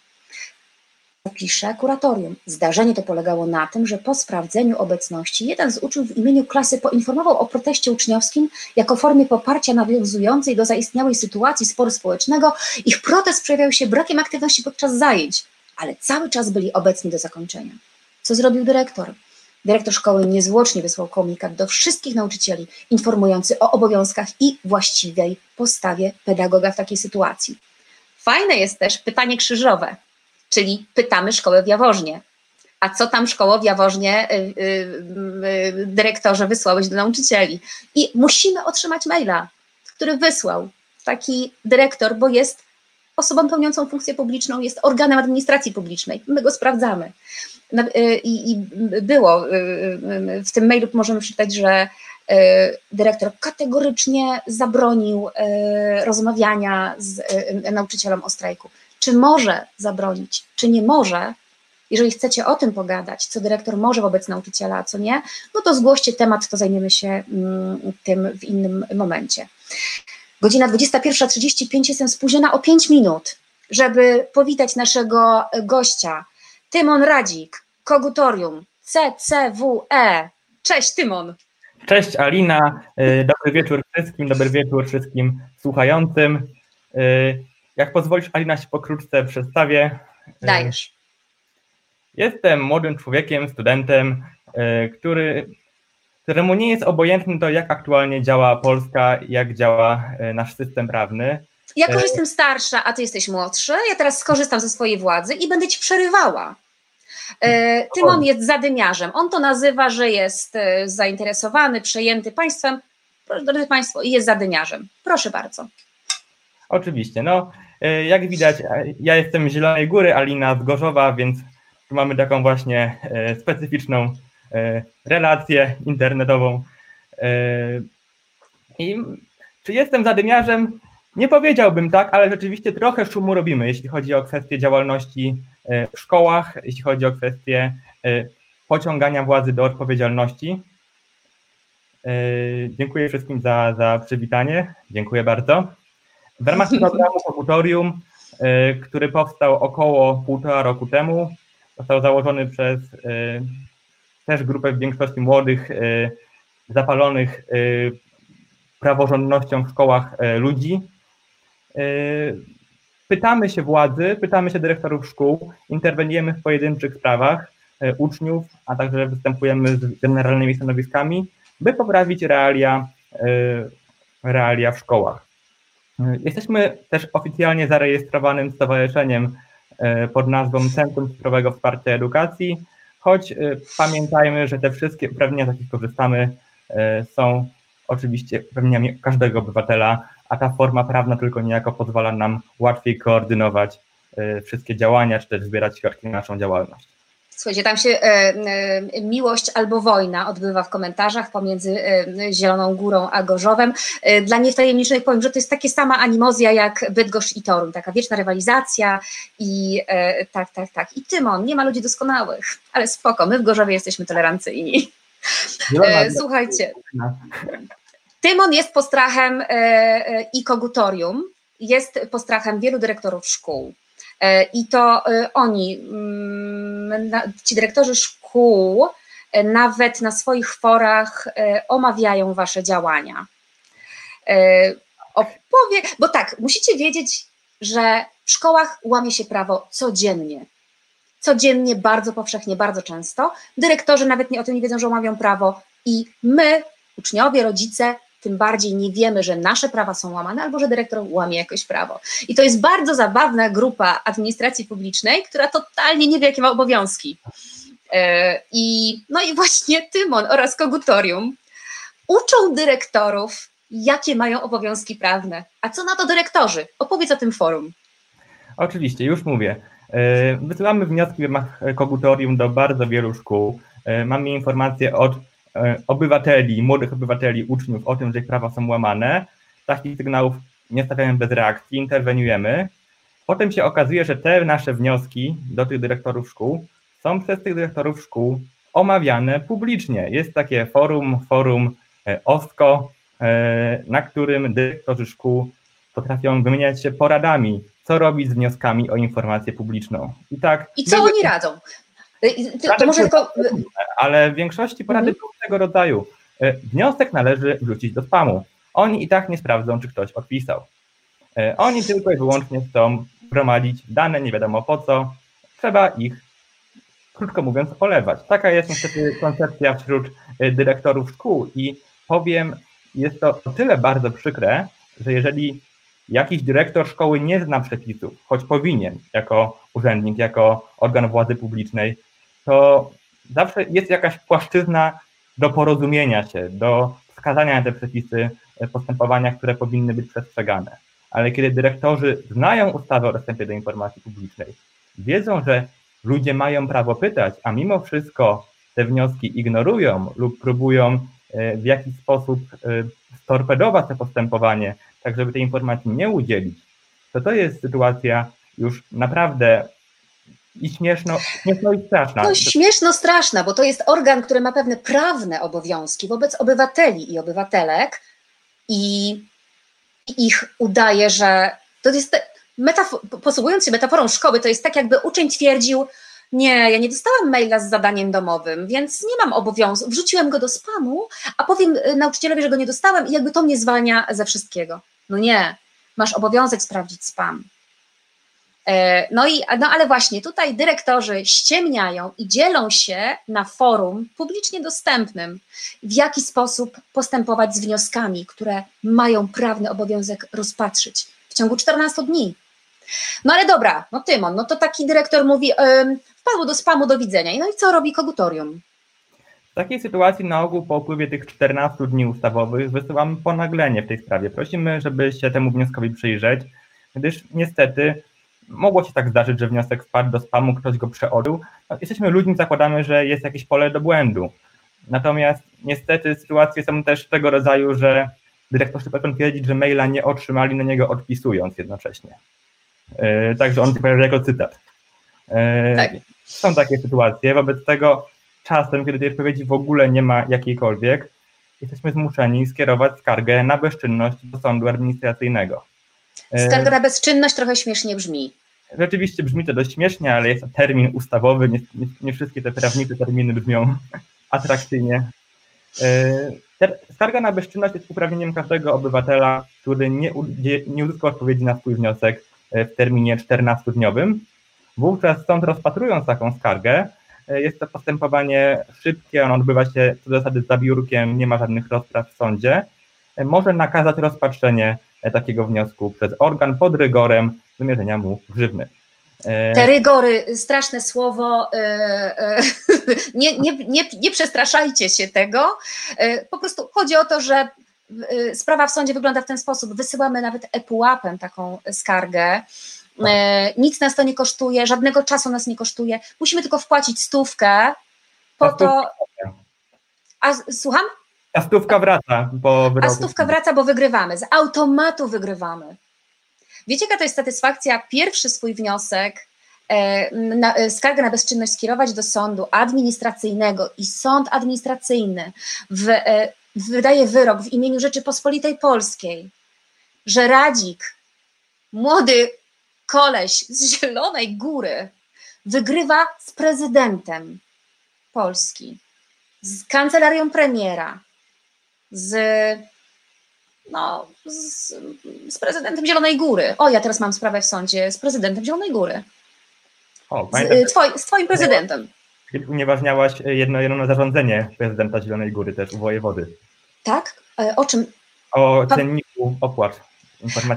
Pisze kuratorium. Zdarzenie to polegało na tym, że po sprawdzeniu obecności jeden z uczniów w imieniu klasy poinformował o proteście uczniowskim jako formie poparcia nawiązującej do zaistniałej sytuacji sporu społecznego. Ich protest przejawiał się brakiem aktywności podczas zajęć, ale cały czas byli obecni do zakończenia. Co zrobił dyrektor? Dyrektor szkoły niezwłocznie wysłał komunikat do wszystkich nauczycieli informujący o obowiązkach i właściwej postawie pedagoga w takiej sytuacji. Fajne jest też pytanie krzyżowe. Czyli pytamy szkołę w Jaworznie. A co tam szkoło w Jaworznie, y, y, y, dyrektorze, wysłałeś do nauczycieli? I musimy otrzymać maila, który wysłał taki dyrektor, bo jest osobą pełniącą funkcję publiczną, jest organem administracji publicznej. My go sprawdzamy. I y, y, było, y, y, w tym mailu możemy przeczytać, że y, dyrektor kategorycznie zabronił y, rozmawiania z y, nauczycielem o strajku. Czy może zabronić, czy nie może? Jeżeli chcecie o tym pogadać, co dyrektor może wobec nauczyciela, a co nie, no to zgłoście temat, to zajmiemy się tym w innym momencie. Godzina dwudziesta pierwsza trzydzieści pięć, jestem spóźniona o pięć minut, żeby powitać naszego gościa. Tymon Radzik, Kogutorium, C C W E. Cześć Tymon. Cześć Alina, dobry wieczór wszystkim, dobry wieczór wszystkim słuchającym. Jak pozwolisz, Alina, się pokrótce przedstawię. Dajesz. Jestem młodym człowiekiem, studentem, który, któremu nie jest obojętny to, jak aktualnie działa Polska, jak działa nasz system prawny. Ja już jestem starsza, a ty jesteś młodszy. Ja teraz skorzystam ze swojej władzy i będę ci przerywała. Tymon jest zadymiarzem. On to nazywa, że jest zainteresowany, przejęty państwem. Drodzy Państwo, jest zadymiarzem. Proszę bardzo. Oczywiście, no jak widać, ja jestem z Zielonej Góry, Alina z Gorzowa, więc tu mamy taką właśnie specyficzną relację internetową. I czy jestem zadymiarzem? Nie powiedziałbym tak, ale rzeczywiście trochę szumu robimy, jeśli chodzi o kwestie działalności w szkołach, jeśli chodzi o kwestie pociągania władzy do odpowiedzialności. Dziękuję wszystkim za, za przywitanie, dziękuję bardzo. W ramach programu Kogutorium, który powstał około półtora roku temu, został założony przez też grupę w większości młodych, zapalonych praworządnością w szkołach ludzi. Pytamy się władzy, pytamy się dyrektorów szkół, interweniujemy w pojedynczych sprawach uczniów, a także występujemy z generalnymi stanowiskami, by poprawić realia, realia w szkołach. Jesteśmy też oficjalnie zarejestrowanym stowarzyszeniem pod nazwą Centrum Cyfrowego Wsparcia Edukacji, choć pamiętajmy, że te wszystkie uprawnienia, z jakich korzystamy, są oczywiście uprawnieniami każdego obywatela, a ta forma prawna tylko niejako pozwala nam łatwiej koordynować wszystkie działania, czy też zbierać środki na naszą działalność. Słuchajcie, tam się e, e, miłość albo wojna odbywa w komentarzach pomiędzy e, Zieloną Górą a Gorzowem. E, dla niewtajemniczonych powiem, że to jest takie sama animozja jak Bydgoszcz i Toruń, taka wieczna rywalizacja i e, tak, tak, tak. I Tymon, nie ma ludzi doskonałych, ale spoko, my w Gorzowie jesteśmy tolerancyjni. E, słuchajcie, Tymon jest postrachem e, e, i Kogutorium jest postrachem wielu dyrektorów szkół. I to oni, ci dyrektorzy szkół, nawet na swoich forach omawiają wasze działania. Opowie, bo tak, musicie wiedzieć, że w szkołach łamie się prawo codziennie. Codziennie, bardzo powszechnie, bardzo często. Dyrektorzy nawet nie o tym nie wiedzą, że łamią prawo i my, uczniowie, rodzice, tym bardziej nie wiemy, że nasze prawa są łamane albo że dyrektor łamie jakoś prawo. I to jest bardzo zabawna grupa administracji publicznej, która totalnie nie wie, jakie ma obowiązki. Yy, i, no i właśnie Tymon oraz Kogutorium uczą dyrektorów, jakie mają obowiązki prawne. A co na to dyrektorzy? Opowiedz o tym forum. Oczywiście, już mówię. Yy, wysyłamy wnioski w ramach Kogutorium do bardzo wielu szkół. Yy, mamy informacje od obywateli, młodych obywateli, uczniów o tym, że ich prawa są łamane. Takich sygnałów nie stawiamy bez reakcji, interweniujemy. Potem się okazuje, że te nasze wnioski do tych dyrektorów szkół są przez tych dyrektorów szkół omawiane publicznie. Jest takie forum, forum O S K O, na którym dyrektorzy szkół potrafią wymieniać się poradami, co robić z wnioskami o informację publiczną. I, tak, I co my... oni radzą? To, to może tylko... Ale w większości porady mhm. tego rodzaju wniosek należy wrzucić do spamu. Oni i tak nie sprawdzą, czy ktoś odpisał. Oni tylko i wyłącznie chcą gromadzić dane, nie wiadomo po co. Trzeba ich, krótko mówiąc, olewać. Taka jest niestety koncepcja wśród dyrektorów szkół i powiem, jest to o tyle bardzo przykre, że jeżeli jakiś dyrektor szkoły nie zna przepisów, choć powinien jako urzędnik, jako organ władzy publicznej, to zawsze jest jakaś płaszczyzna do porozumienia się, do wskazania na te przepisy postępowania, które powinny być przestrzegane. Ale kiedy dyrektorzy znają ustawę o dostępie do informacji publicznej, wiedzą, że ludzie mają prawo pytać, a mimo wszystko te wnioski ignorują lub próbują w jakiś sposób storpedować to postępowanie, tak żeby tej informacji nie udzielić, to to jest sytuacja już naprawdę i śmieszno, śmieszno i straszna. No śmieszno straszna, bo to jest organ, który ma pewne prawne obowiązki wobec obywateli i obywatelek i ich udaje, że to jest, metafo- posługując się metaforą szkoły, to jest tak jakby uczeń twierdził, nie, ja nie dostałam maila z zadaniem domowym, więc nie mam obowiązku, wrzuciłem go do spamu, a powiem nauczycielowi, że go nie dostałem i jakby to mnie zwalnia ze wszystkiego. No nie, masz obowiązek sprawdzić spam. No i, no ale właśnie tutaj dyrektorzy ściemniają i dzielą się na forum publicznie dostępnym, w jaki sposób postępować z wnioskami, które mają prawny obowiązek rozpatrzyć w ciągu czternastu dni. No ale dobra, no Tymon, no to taki dyrektor mówi, yy, wpadł do spamu, do widzenia. No i co robi Kogutorium? W takiej sytuacji na ogół po upływie tych czternastu dni ustawowych wysyłamy ponaglenie w tej sprawie. Prosimy, żeby się temu wnioskowi przyjrzeć, gdyż niestety mogło się tak zdarzyć, że wniosek wpadł do spamu, ktoś go przeorył. No, jesteśmy ludźmi, zakładamy, że jest jakieś pole do błędu. Natomiast niestety sytuacje są też tego rodzaju, że dyrektorzy potrafią twierdzić, że maila nie otrzymali, na niego odpisując jednocześnie. Yy, także on się pojawia jako cytat. Yy, tak. Są takie sytuacje, wobec tego czasem, kiedy tej odpowiedzi w ogóle nie ma jakiejkolwiek, jesteśmy zmuszeni skierować skargę na bezczynność do sądu administracyjnego. Skarga na bezczynność trochę śmiesznie brzmi. Rzeczywiście brzmi to dość śmiesznie, ale jest to termin ustawowy, nie, nie, nie wszystkie te prawnicze terminy brzmią atrakcyjnie. Skarga na bezczynność jest uprawnieniem każdego obywatela, który nie, nie uzyskał odpowiedzi na swój wniosek w terminie czternastodniowym. Wówczas sąd, rozpatrując taką skargę, jest to postępowanie szybkie, ono odbywa się co do zasady za biurkiem, nie ma żadnych rozpraw w sądzie, może nakazać rozpatrzenie takiego wniosku przez organ pod rygorem wymierzenia mu grzywny. Te rygory, straszne słowo, nie, nie, nie, nie przestraszajcie się tego, po prostu chodzi o to, że sprawa w sądzie wygląda w ten sposób, wysyłamy nawet ePUAP-em taką skargę, nic nas to nie kosztuje, żadnego czasu nas nie kosztuje, musimy tylko wpłacić stówkę, po to... A słucham? A stówka wraca, bo... A stówka wraca, bo wygrywamy, z automatu wygrywamy. Wiecie, jaka to jest satysfakcja? Pierwszy swój wniosek, e, na, e, skargę na bezczynność skierować do sądu administracyjnego i sąd administracyjny w, e, wydaje wyrok w imieniu Rzeczypospolitej Polskiej, że Radzik, młody koleś z Zielonej Góry, wygrywa z prezydentem Polski, z kancelarią premiera, z... No, z, z prezydentem Zielonej Góry. O, ja teraz mam sprawę w sądzie z prezydentem Zielonej Góry. O, z, twoi, z twoim prezydentem. Unieważniałaś jedno, jedno zarządzenie prezydenta Zielonej Góry też u wojewody. Tak? O czym? O cenniku opłat.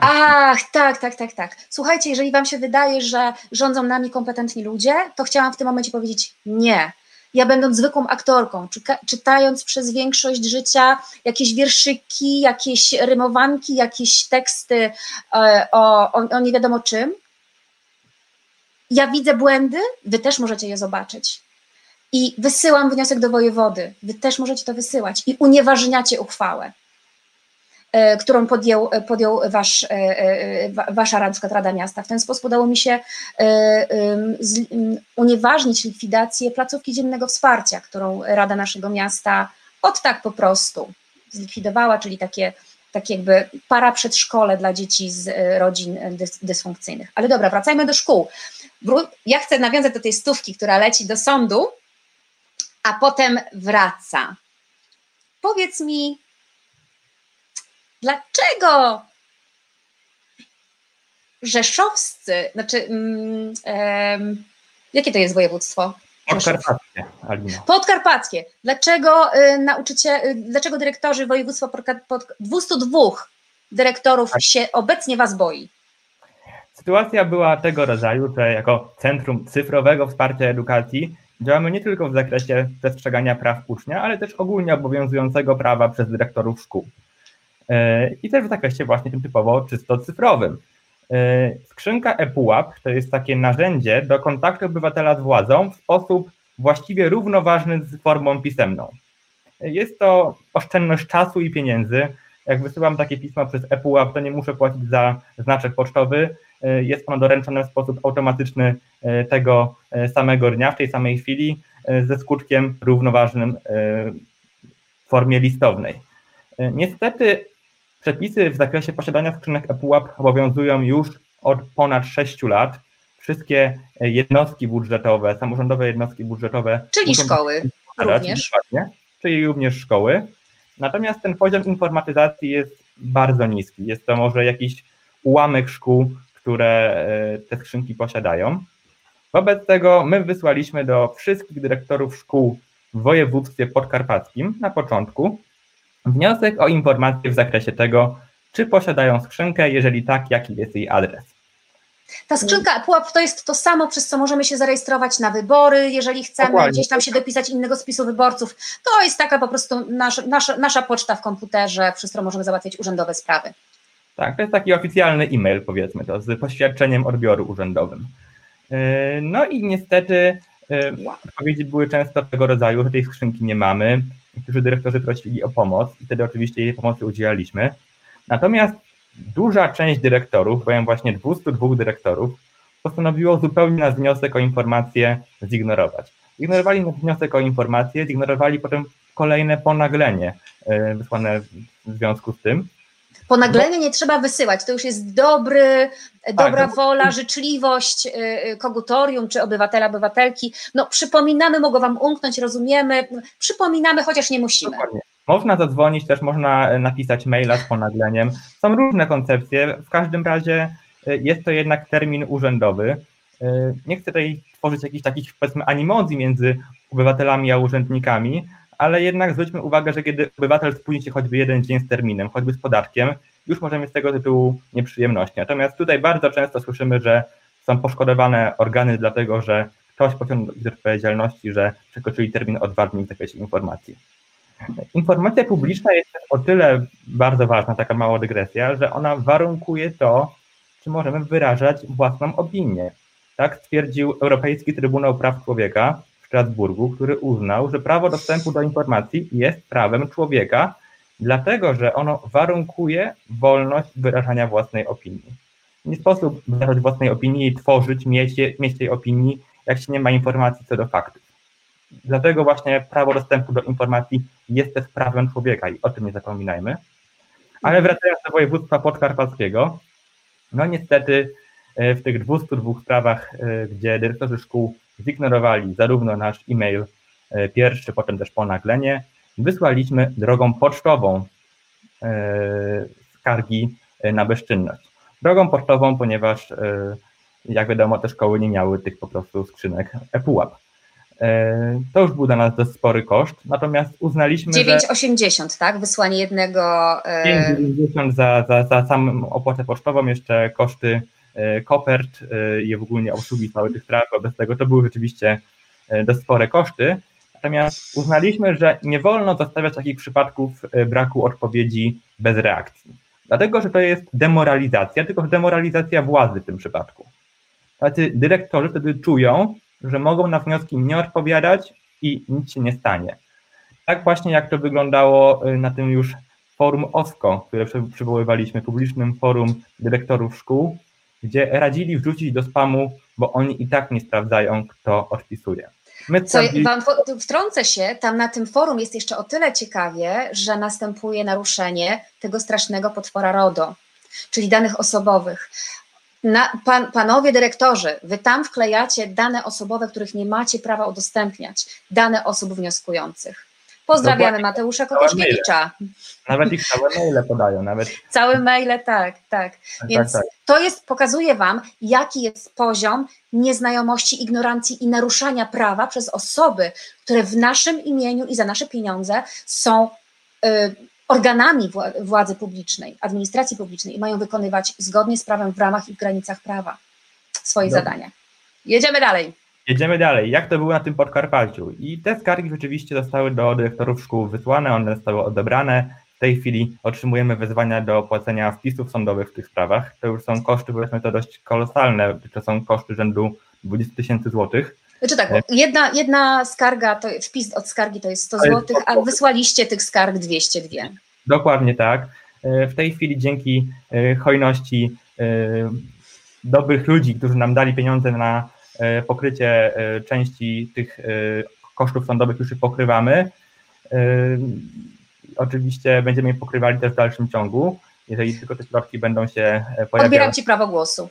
Ach, tak, tak, tak, tak. Słuchajcie, jeżeli wam się wydaje, że rządzą nami kompetentni ludzie, to chciałam w tym momencie powiedzieć nie. Ja będąc zwykłą aktorką, czytając przez większość życia jakieś wierszyki, jakieś rymowanki, jakieś teksty o, o, o nie wiadomo czym, ja widzę błędy, wy też możecie je zobaczyć. I wysyłam wniosek do wojewody, wy też możecie to wysyłać i unieważniacie uchwałę, którą podjął, podjął wasz, wasza Rada, Rada Miasta. W ten sposób udało mi się unieważnić likwidację placówki dziennego wsparcia, którą Rada naszego miasta od tak po prostu zlikwidowała, czyli takie, takie jakby para przedszkole dla dzieci z rodzin dysfunkcyjnych. Ale dobra, wracajmy do szkół. Ja chcę nawiązać do tej stówki, która leci do sądu, a potem wraca. Powiedz mi, dlaczego rzeszowscy, znaczy, um, um, jakie to jest województwo? Podkarpackie, Alina. Podkarpackie. Dlaczego y, nauczycie, y, dlaczego dyrektorzy województwa pod dwieście dwa dyrektorów się obecnie was boi? Sytuacja była tego rodzaju, że jako Centrum Cyfrowego Wsparcia Edukacji działamy nie tylko w zakresie przestrzegania praw ucznia, ale też ogólnie obowiązującego prawa przez dyrektorów szkół. I też w zakresie właśnie tym typowo czysto cyfrowym. Skrzynka ePUAP to jest takie narzędzie do kontaktu obywatela z władzą w sposób właściwie równoważny z formą pisemną. Jest to oszczędność czasu i pieniędzy. Jak wysyłam takie pisma przez ePUAP, to nie muszę płacić za znaczek pocztowy. Jest ono doręczone w sposób automatyczny tego samego dnia, w tej samej chwili, ze skutkiem równoważnym w formie listownej. Niestety przepisy w zakresie posiadania skrzynek ePUAP obowiązują już od ponad sześciu lat. Wszystkie jednostki budżetowe, samorządowe jednostki budżetowe. Czyli szkoły również. Czyli również szkoły. Natomiast ten poziom informatyzacji jest bardzo niski. Jest to może jakiś ułamek szkół, które te skrzynki posiadają. Wobec tego my wysłaliśmy do wszystkich dyrektorów szkół w województwie podkarpackim na początku wniosek o informację w zakresie tego, czy posiadają skrzynkę, jeżeli tak, jaki jest jej adres. Ta skrzynka ePUAP to jest to samo, przez co możemy się zarejestrować na wybory, jeżeli chcemy Dokładnie. Gdzieś tam się dopisać innego spisu wyborców. To jest taka po prostu nasz, nasza, nasza poczta w komputerze, przez którą możemy załatwiać urzędowe sprawy. Tak, to jest taki oficjalny e-mail, powiedzmy to, z poświadczeniem odbioru urzędowym. No i niestety odpowiedzi były często tego rodzaju, że tej skrzynki nie mamy. Niektórzy dyrektorzy prosili o pomoc i wtedy oczywiście jej pomocy udzielaliśmy. Natomiast duża część dyrektorów, powiem właśnie dwustu dwóch dyrektorów, postanowiło zupełnie nasz wniosek o informację zignorować. Ignorowali nasz wniosek o informację, zignorowali potem kolejne ponaglenie wysłane w związku z tym. Ponaglenie nie trzeba wysyłać, to już jest dobry, dobra wola, życzliwość Kogutorium czy obywatela, obywatelki. No przypominamy, mogło wam umknąć, rozumiemy, przypominamy, chociaż nie musimy. Dokładnie. Można zadzwonić, też można napisać maila z ponagleniem. Są różne koncepcje, w każdym razie jest to jednak termin urzędowy. Nie chcę tutaj tworzyć jakichś takich, powiedzmy, animozji między obywatelami a urzędnikami, ale jednak zwróćmy uwagę, że kiedy obywatel spóźni się choćby jeden dzień z terminem, choćby z podatkiem, już może mieć z tego tytułu nieprzyjemności. Natomiast tutaj bardzo często słyszymy, że są poszkodowane organy dlatego, że ktoś pociągnął do odpowiedzialności, że przekroczyli termin o dwa dni w zakresie informacji. Informacja publiczna jest też o tyle bardzo ważna, taka mała dygresja, że ona warunkuje to, czy możemy wyrażać własną opinię. Tak stwierdził Europejski Trybunał Praw Człowieka w Strasburgu, który uznał, że prawo dostępu do informacji jest prawem człowieka, dlatego że ono warunkuje wolność wyrażania własnej opinii. Nie sposób wyrażać własnej opinii i tworzyć, mieć, mieć tej opinii, jak się nie ma informacji co do faktów. Dlatego właśnie prawo dostępu do informacji jest też prawem człowieka i o tym nie zapominajmy. Ale wracając do województwa podkarpackiego, no niestety w tych dwustu dwóch sprawach, gdzie dyrektorzy szkół zignorowali zarówno nasz e-mail pierwszy, potem też ponaglenie, wysłaliśmy drogą pocztową skargi na bezczynność. Drogą pocztową, ponieważ jak wiadomo te szkoły nie miały tych po prostu skrzynek ePUAP. To już był dla nas dość spory koszt, natomiast uznaliśmy, dziewięć osiemdziesiąt, że... tak? Wysłanie jednego... dziewięć osiemdziesiąt za, za, za samą opłatę pocztową, jeszcze koszty kopert i w ogóle obsługi całych tych spraw, bez tego to były rzeczywiście dość spore koszty. Natomiast uznaliśmy, że nie wolno zostawiać takich przypadków braku odpowiedzi bez reakcji. Dlatego, że to jest demoralizacja, tylko że demoralizacja władzy w tym przypadku. Tacy dyrektorzy wtedy czują, że mogą na wnioski nie odpowiadać i nic się nie stanie. Tak właśnie jak to wyglądało na tym już forum O S K O, które przywoływaliśmy, publicznym forum dyrektorów szkół, gdzie radzili wrzucić do spamu, bo oni i tak nie sprawdzają, kto odpisuje. Co, wam wtrącę się, tam na tym forum jest jeszcze o tyle ciekawie, że następuje naruszenie tego strasznego potwora RODO, czyli danych osobowych. Na, pan, panowie dyrektorzy, wy tam wklejacie dane osobowe, których nie macie prawa udostępniać, dane osób wnioskujących. Pozdrawiamy Mateusza Kokoszkiewicza. Nawet ich całe maile podają. Nawet... Całe maile, tak, tak. Więc tak, tak. To jest, pokazuje wam, jaki jest poziom nieznajomości, ignorancji i naruszania prawa przez osoby, które w naszym imieniu i za nasze pieniądze są y, organami władzy publicznej, administracji publicznej i mają wykonywać zgodnie z prawem w ramach i w granicach prawa swoje Dobry. zadania. Jedziemy dalej. Jedziemy dalej. Jak to było na tym Podkarpaciu? I te skargi rzeczywiście zostały do dyrektorów szkół wysłane, one zostały odebrane. W tej chwili otrzymujemy wezwania do płacenia wpisów sądowych w tych sprawach. To już są koszty, powiedzmy to dość kolosalne, to są koszty rzędu dwudziestu tysięcy złotych. Znaczy tak, jedna, jedna skarga, to wpis od skargi to jest sto złotych, a wysłaliście tych skarg dwieście dwa. Dokładnie tak. W tej chwili dzięki hojności dobrych ludzi, którzy nam dali pieniądze na pokrycie części tych kosztów sądowych już pokrywamy. Oczywiście będziemy je pokrywali też w dalszym ciągu, jeżeli tylko te środki będą się pojawiały. Odbieram Ci prawo głosu.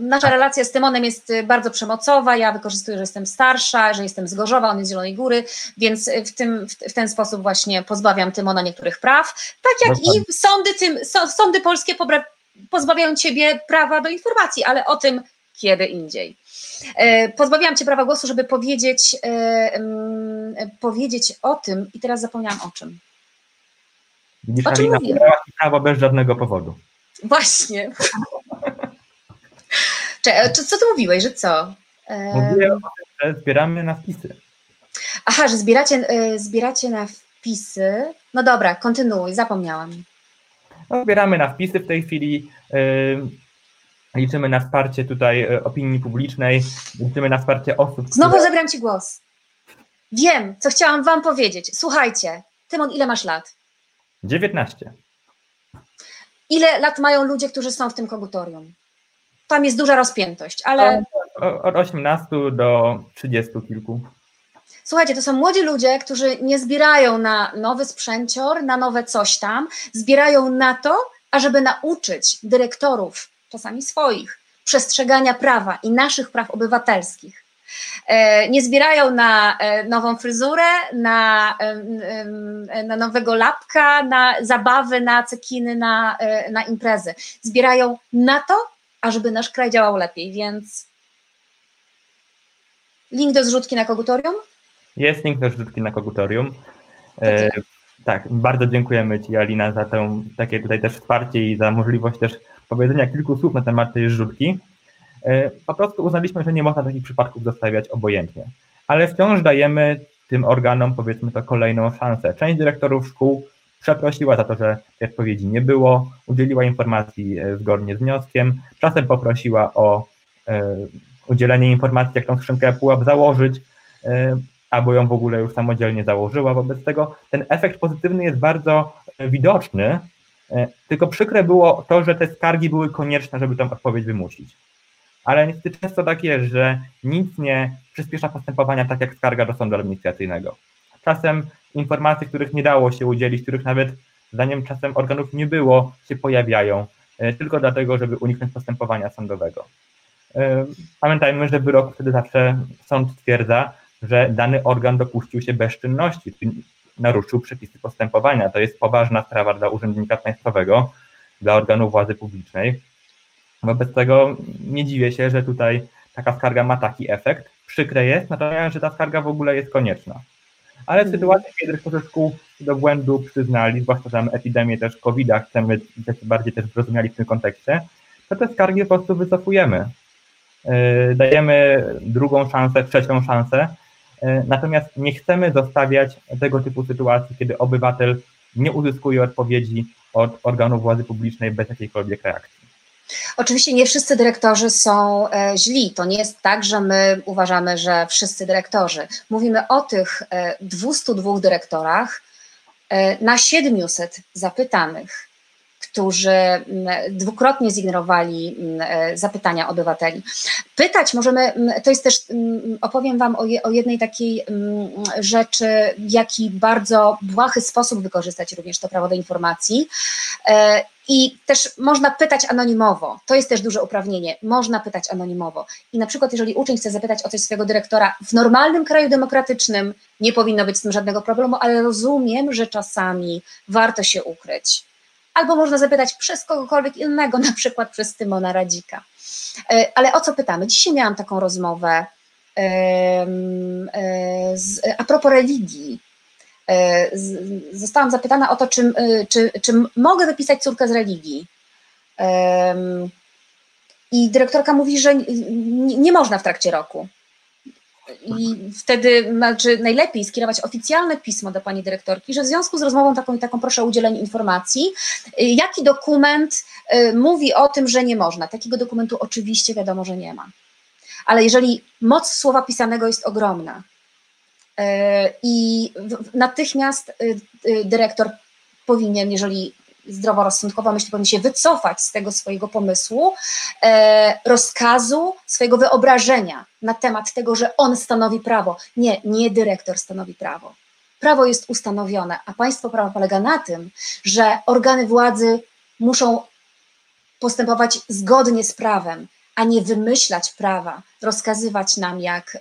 Nasza relacja z Tymonem jest bardzo przemocowa, ja wykorzystuję, że jestem starsza, że jestem z Gorzowa, on jest z Zielonej Góry, więc w, tym, w ten sposób właśnie pozbawiam Tymona niektórych praw, tak jak no i sądy, tym, sądy polskie pobra- pozbawiają Ciebie prawa do informacji, ale o tym kiedy indziej. Pozbawiłam Cię prawa głosu, żeby powiedzieć, um, powiedzieć o tym i teraz zapomniałam o czym. Widzisz, o czym Alina, mówię? Prawo bez żadnego powodu. Właśnie. Cze, co ty mówiłeś, że co? Mówiłem o tym, że zbieramy na wpisy. Aha, że zbieracie, zbieracie na wpisy. No dobra, kontynuuj, zapomniałam. No, zbieramy na wpisy w tej chwili. Yy... Liczymy na wsparcie tutaj opinii publicznej, liczymy na wsparcie osób... Znowu które... zabieram Ci głos. Wiem, co chciałam Wam powiedzieć. Słuchajcie, Tymon, ile masz lat? dziewiętnaście. Ile lat mają ludzie, którzy są w tym kogutorium? Tam jest duża rozpiętość, ale... Od osiemnastu do trzydziestu kilku. Słuchajcie, to są młodzi ludzie, którzy nie zbierają na nowy sprzęcior, na nowe coś tam, zbierają na to, ażeby nauczyć dyrektorów, czasami swoich, przestrzegania prawa i naszych praw obywatelskich. Nie zbierają na nową fryzurę, na, na nowego lapka, na zabawy, na cekiny, na, na imprezy. Zbierają na to, ażeby nasz kraj działał lepiej, więc link do zrzutki na Kogutorium? Jest link do zrzutki na Kogutorium. E, tak, bardzo dziękujemy Ci, Alina, za tę, takie tutaj też wsparcie i za możliwość też powiedzenia kilku słów na temat tej zrzutki. E, po prostu uznaliśmy, że nie można takich przypadków zostawiać obojętnie, ale wciąż dajemy tym organom, powiedzmy to, kolejną szansę. Część dyrektorów szkół przeprosiła za to, że tej odpowiedzi nie było, udzieliła informacji zgodnie z wnioskiem, czasem poprosiła o e, udzielenie informacji, jak tą skrzynkę ePUAP założyć, e, albo ją w ogóle już samodzielnie założyła. Wobec tego ten efekt pozytywny jest bardzo widoczny, e, tylko przykre było to, że te skargi były konieczne, żeby tą odpowiedź wymusić. Ale niestety często tak jest, że nic nie przyspiesza postępowania tak jak skarga do sądu administracyjnego. Czasem informacje, których nie dało się udzielić, których nawet zdaniem czasem organów nie było, się pojawiają e, tylko dlatego, żeby uniknąć postępowania sądowego. E, pamiętajmy, że wyrok wtedy zawsze sąd stwierdza, że dany organ dopuścił się bezczynności, czyli naruszył przepisy postępowania. To jest poważna sprawa dla urzędnika państwowego, dla organu władzy publicznej. Wobec tego nie dziwię się, że tutaj taka skarga ma taki efekt. Przykre jest, natomiast, że ta skarga w ogóle jest konieczna. Ale w sytuacji, kiedy dyrektorzy szkół do błędu przyznali, zwłaszcza tam epidemię też kowida, chcemy być bardziej też zrozumiali w tym kontekście, to te skargi po prostu wycofujemy. Yy, dajemy drugą szansę, trzecią szansę, yy, natomiast nie chcemy zostawiać tego typu sytuacji, kiedy obywatel nie uzyskuje odpowiedzi od organów władzy publicznej bez jakiejkolwiek reakcji. Oczywiście nie wszyscy dyrektorzy są e, źli, to nie jest tak, że my uważamy, że wszyscy dyrektorzy. Mówimy o tych e, dwustu dwóch dyrektorach e, na siedmiuset zapytanych, którzy m, dwukrotnie zignorowali m, zapytania obywateli. Pytać możemy, m, to jest też, m, opowiem Wam o, je, o jednej takiej m, rzeczy, w jaki bardzo błahy sposób wykorzystać również to prawo do informacji. E, I też można pytać anonimowo, to jest też duże uprawnienie, można pytać anonimowo. I na przykład jeżeli uczeń chce zapytać o coś swojego dyrektora, w normalnym kraju demokratycznym nie powinno być z tym żadnego problemu, ale rozumiem, że czasami warto się ukryć. Albo można zapytać przez kogokolwiek innego, na przykład przez Tymona Radzika. Ale o co pytamy? Dzisiaj miałam taką rozmowę z, a propos religii. Zostałam zapytana o to, czy, czy, czy mogę wypisać córkę z religii. I dyrektorka mówi, że nie, nie można w trakcie roku. I wtedy znaczy najlepiej skierować oficjalne pismo do pani dyrektorki, że w związku z rozmową taką i taką proszę o udzielenie informacji, jaki dokument mówi o tym, że nie można. Takiego dokumentu oczywiście wiadomo, że nie ma. Ale jeżeli moc słowa pisanego jest ogromna, i natychmiast dyrektor powinien, jeżeli zdroworozsądkowa myśl, powinien się wycofać z tego swojego pomysłu, rozkazu, swojego wyobrażenia na temat tego, że on stanowi prawo. Nie, nie dyrektor stanowi prawo. Prawo jest ustanowione, a państwo prawa polega na tym, że organy władzy muszą postępować zgodnie z prawem, a nie wymyślać prawa, rozkazywać nam jak,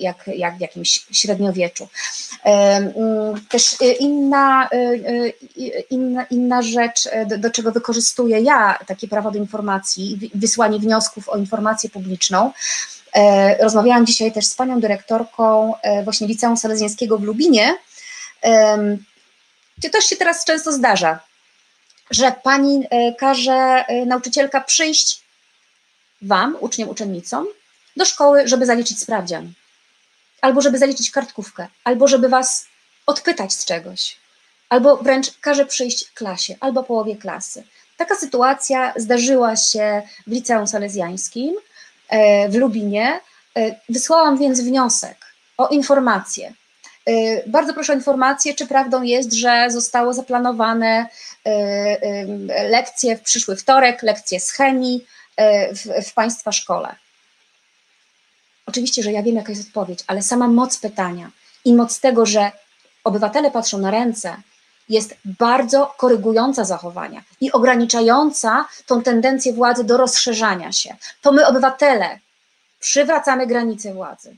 jak, jak w jakimś średniowieczu. Też inna, inna, inna rzecz, do, do czego wykorzystuję ja takie prawo do informacji, wysłanie wniosków o informację publiczną. Rozmawiałam dzisiaj też z panią dyrektorką właśnie Liceum Salezjańskiego w Lubinie. To też się teraz często zdarza, że pani każe nauczycielka przyjść Wam, uczniom, uczennicom, do szkoły, żeby zaliczyć sprawdzian, albo żeby zaliczyć kartkówkę, albo żeby Was odpytać z czegoś, albo wręcz każe przyjść klasie, albo połowie klasy. Taka sytuacja zdarzyła się w Liceum Salezjańskim w Lubinie. Wysłałam więc wniosek o informację. Bardzo proszę o informację, czy prawdą jest, że zostało zaplanowane lekcje w przyszły wtorek, lekcje z chemii, W, w Państwa szkole. Oczywiście, że ja wiem, jaka jest odpowiedź, ale sama moc pytania i moc tego, że obywatele patrzą na ręce, jest bardzo korygująca zachowania i ograniczająca tą tendencję władzy do rozszerzania się. To my, obywatele, przywracamy granice władzy.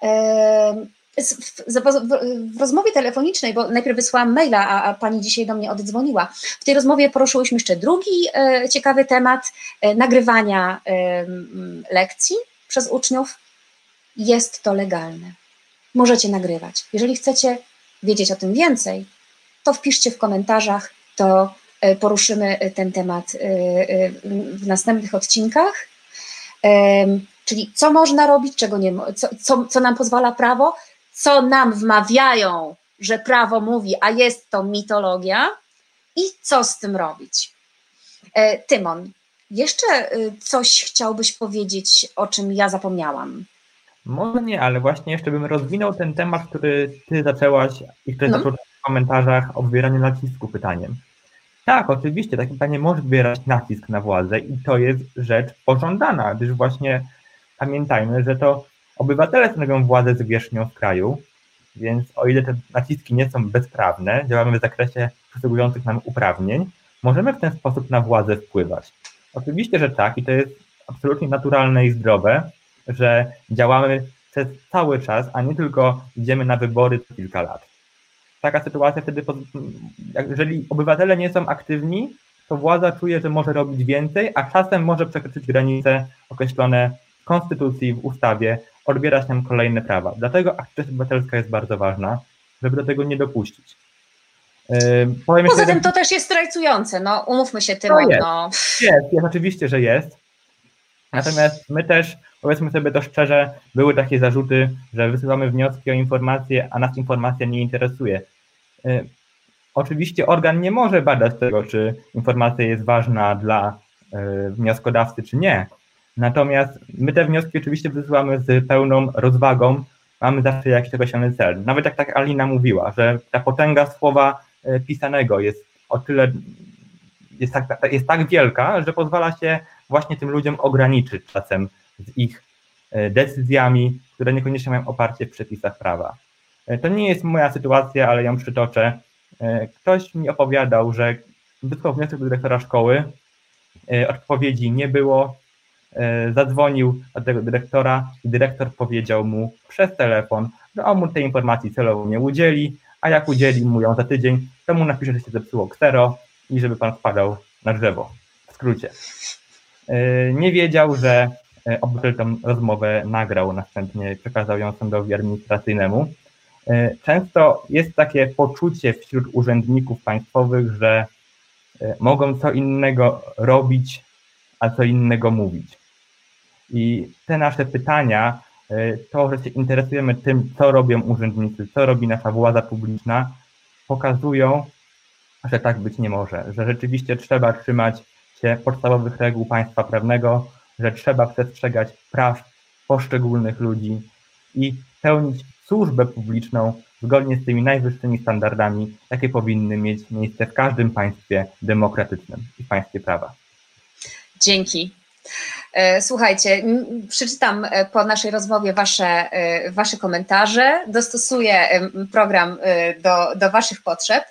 Ehm, w, w, w rozmowie telefonicznej, bo najpierw wysłałam maila, a, a pani dzisiaj do mnie oddzwoniła, w tej rozmowie poruszyłyśmy jeszcze drugi e, ciekawy temat e, nagrywania e, lekcji przez uczniów. Jest to legalne. możecie nagrywać. Jeżeli chcecie wiedzieć o tym więcej, to wpiszcie w komentarzach, to poruszymy ten temat w następnych odcinkach. Czyli co można robić, czego nie, co, co, co nam pozwala prawo, co nam wmawiają, że prawo mówi, a jest to mitologia i co z tym robić. Tymon, jeszcze coś chciałbyś powiedzieć, o czym ja zapomniałam? Może nie, ale właśnie jeszcze bym rozwinął ten temat, który ty zaczęłaś i który no. zaczął w komentarzach o wywieraniu nacisku pytaniem. Tak, oczywiście, takie pytanie może wywierać nacisk na władzę i to jest rzecz pożądana, gdyż właśnie pamiętajmy, że to obywatele stanowią władzę zwierzchnią w kraju, więc o ile te naciski nie są bezprawne, działamy w zakresie przysługujących nam uprawnień, możemy w ten sposób na władzę wpływać. Oczywiście, że tak, i to jest absolutnie naturalne i zdrowe, że działamy przez cały czas, a nie tylko idziemy na wybory co kilka lat. Taka sytuacja wtedy, jeżeli obywatele nie są aktywni, to władza czuje, że może robić więcej, a czasem może przekroczyć granice określone w konstytucji, w ustawie, odbierać nam kolejne prawa. Dlatego aktywność obywatelska jest bardzo ważna, żeby do tego nie dopuścić. Powiem Poza tym jeden... to też jest strajcujące, no umówmy się tym. Jest, no. jest, jest, oczywiście, że jest. Natomiast my też, powiedzmy sobie to szczerze, były takie zarzuty, że wysyłamy wnioski o informacje, a nas informacja nie interesuje. Y- oczywiście organ nie może badać tego, czy informacja jest ważna dla y- wnioskodawcy, czy nie. Natomiast my te wnioski oczywiście wysyłamy z pełną rozwagą, mamy zawsze jakiś określony cel. Nawet jak tak Alina mówiła, że ta potęga słowa y- pisanego jest o tyle, jest tak, jest tak wielka, że pozwala się właśnie tym ludziom ograniczyć czasem z ich decyzjami, które niekoniecznie mają oparcie w przepisach prawa. To nie jest moja sytuacja, ale ją przytoczę. Ktoś mi opowiadał, że wysłał wniosek do dyrektora szkoły, odpowiedzi nie było, zadzwonił do tego dyrektora i dyrektor powiedział mu przez telefon, że on mu tej informacji celowo nie udzieli, a jak udzieli mu ją za tydzień, to mu napisze, że się zepsuło ksero i żeby pan spadał na drzewo. W skrócie. Nie wiedział, że obywatel tą rozmowę nagrał, następnie przekazał ją sądowi administracyjnemu. Często jest takie poczucie wśród urzędników państwowych, że mogą co innego robić, a co innego mówić. I te nasze pytania, to, że się interesujemy tym, co robią urzędnicy, co robi nasza władza publiczna, pokazują, że tak być nie może, że rzeczywiście trzeba trzymać się podstawowych reguł państwa prawnego, że trzeba przestrzegać praw poszczególnych ludzi i pełnić służbę publiczną zgodnie z tymi najwyższymi standardami, jakie powinny mieć miejsce w każdym państwie demokratycznym i państwie prawa. Dzięki. Słuchajcie, przeczytam po naszej rozmowie wasze, wasze komentarze, dostosuję program do, do waszych potrzeb.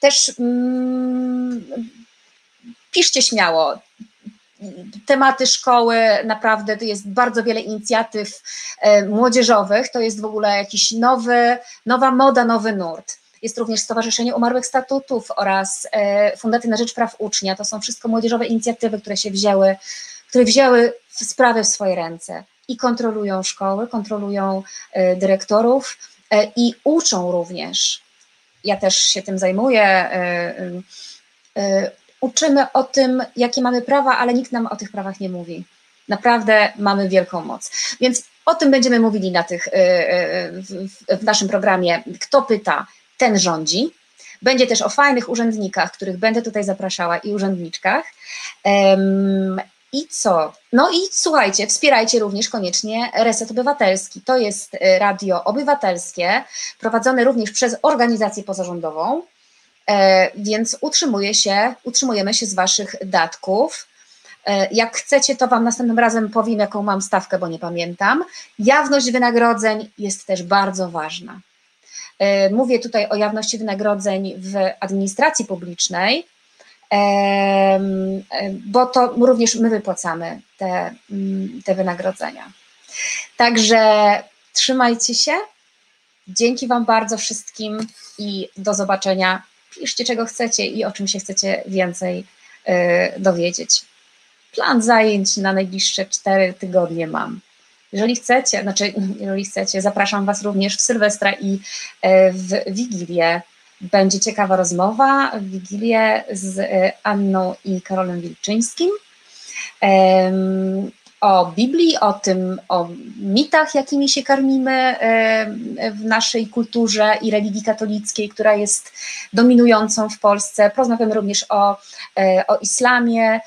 Też mm, piszcie śmiało, tematy szkoły, naprawdę to jest bardzo wiele inicjatyw e, młodzieżowych, to jest w ogóle jakiś nowy, nowa moda, nowy nurt. Jest również Stowarzyszenie Umarłych Statutów oraz e, Fundacja na Rzecz Praw Ucznia, to są wszystko młodzieżowe inicjatywy, które się wzięły, które wzięły sprawy w swoje ręce i kontrolują szkoły, kontrolują e, dyrektorów e, i uczą również. Ja też się tym zajmuję, y, y, uczymy o tym, jakie mamy prawa, ale nikt nam o tych prawach nie mówi. Naprawdę mamy wielką moc. Więc o tym będziemy mówili na tych, y, y, w, w naszym programie Kto pyta, ten rządzi. Będzie też o fajnych urzędnikach, których będę tutaj zapraszała i urzędniczkach. Ym, I co? No i słuchajcie, wspierajcie również koniecznie Reset Obywatelski. To jest radio obywatelskie, prowadzone również przez organizację pozarządową, więc utrzymuje się, utrzymujemy się z waszych datków. Jak chcecie, to wam następnym razem powiem, jaką mam stawkę, bo nie pamiętam. Jawność wynagrodzeń jest też bardzo ważna. Mówię tutaj o jawności wynagrodzeń w administracji publicznej, bo to również my wypłacamy te, te wynagrodzenia. Także trzymajcie się, dzięki wam bardzo wszystkim i do zobaczenia. Piszcie czego chcecie i o czym się chcecie więcej y, dowiedzieć. Plan zajęć na najbliższe cztery tygodnie mam. Jeżeli chcecie, znaczy jeżeli chcecie, zapraszam Was również w Sylwestra i w Wigilię. Będzie ciekawa rozmowa w Wigilię z Anną i Karolem Wilczyńskim o Biblii, o tym, o mitach, jakimi się karmimy w naszej kulturze i religii katolickiej, która jest dominującą w Polsce. Porozmawiamy również o, o islamie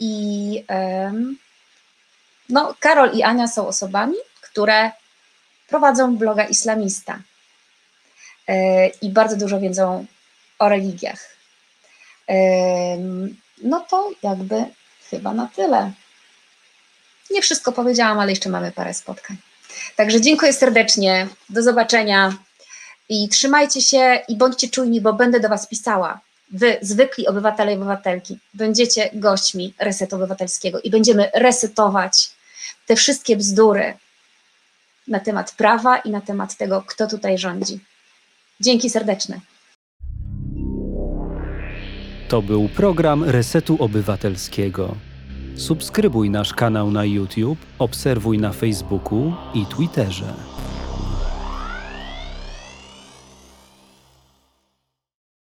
i no, Karol i Ania są osobami, które prowadzą bloga Islamista i bardzo dużo wiedzą o religiach. No to jakby chyba na tyle. Nie wszystko powiedziałam, ale jeszcze mamy parę spotkań. Także dziękuję serdecznie, do zobaczenia i trzymajcie się i bądźcie czujni, bo będę do Was pisała. Wy, zwykli obywatele i obywatelki, będziecie gośćmi Resetu Obywatelskiego i będziemy resetować te wszystkie bzdury na temat prawa i na temat tego, kto tutaj rządzi. Dzięki serdeczne. To był program Resetu Obywatelskiego. Subskrybuj nasz kanał na YouTube, obserwuj na Facebooku i Twitterze.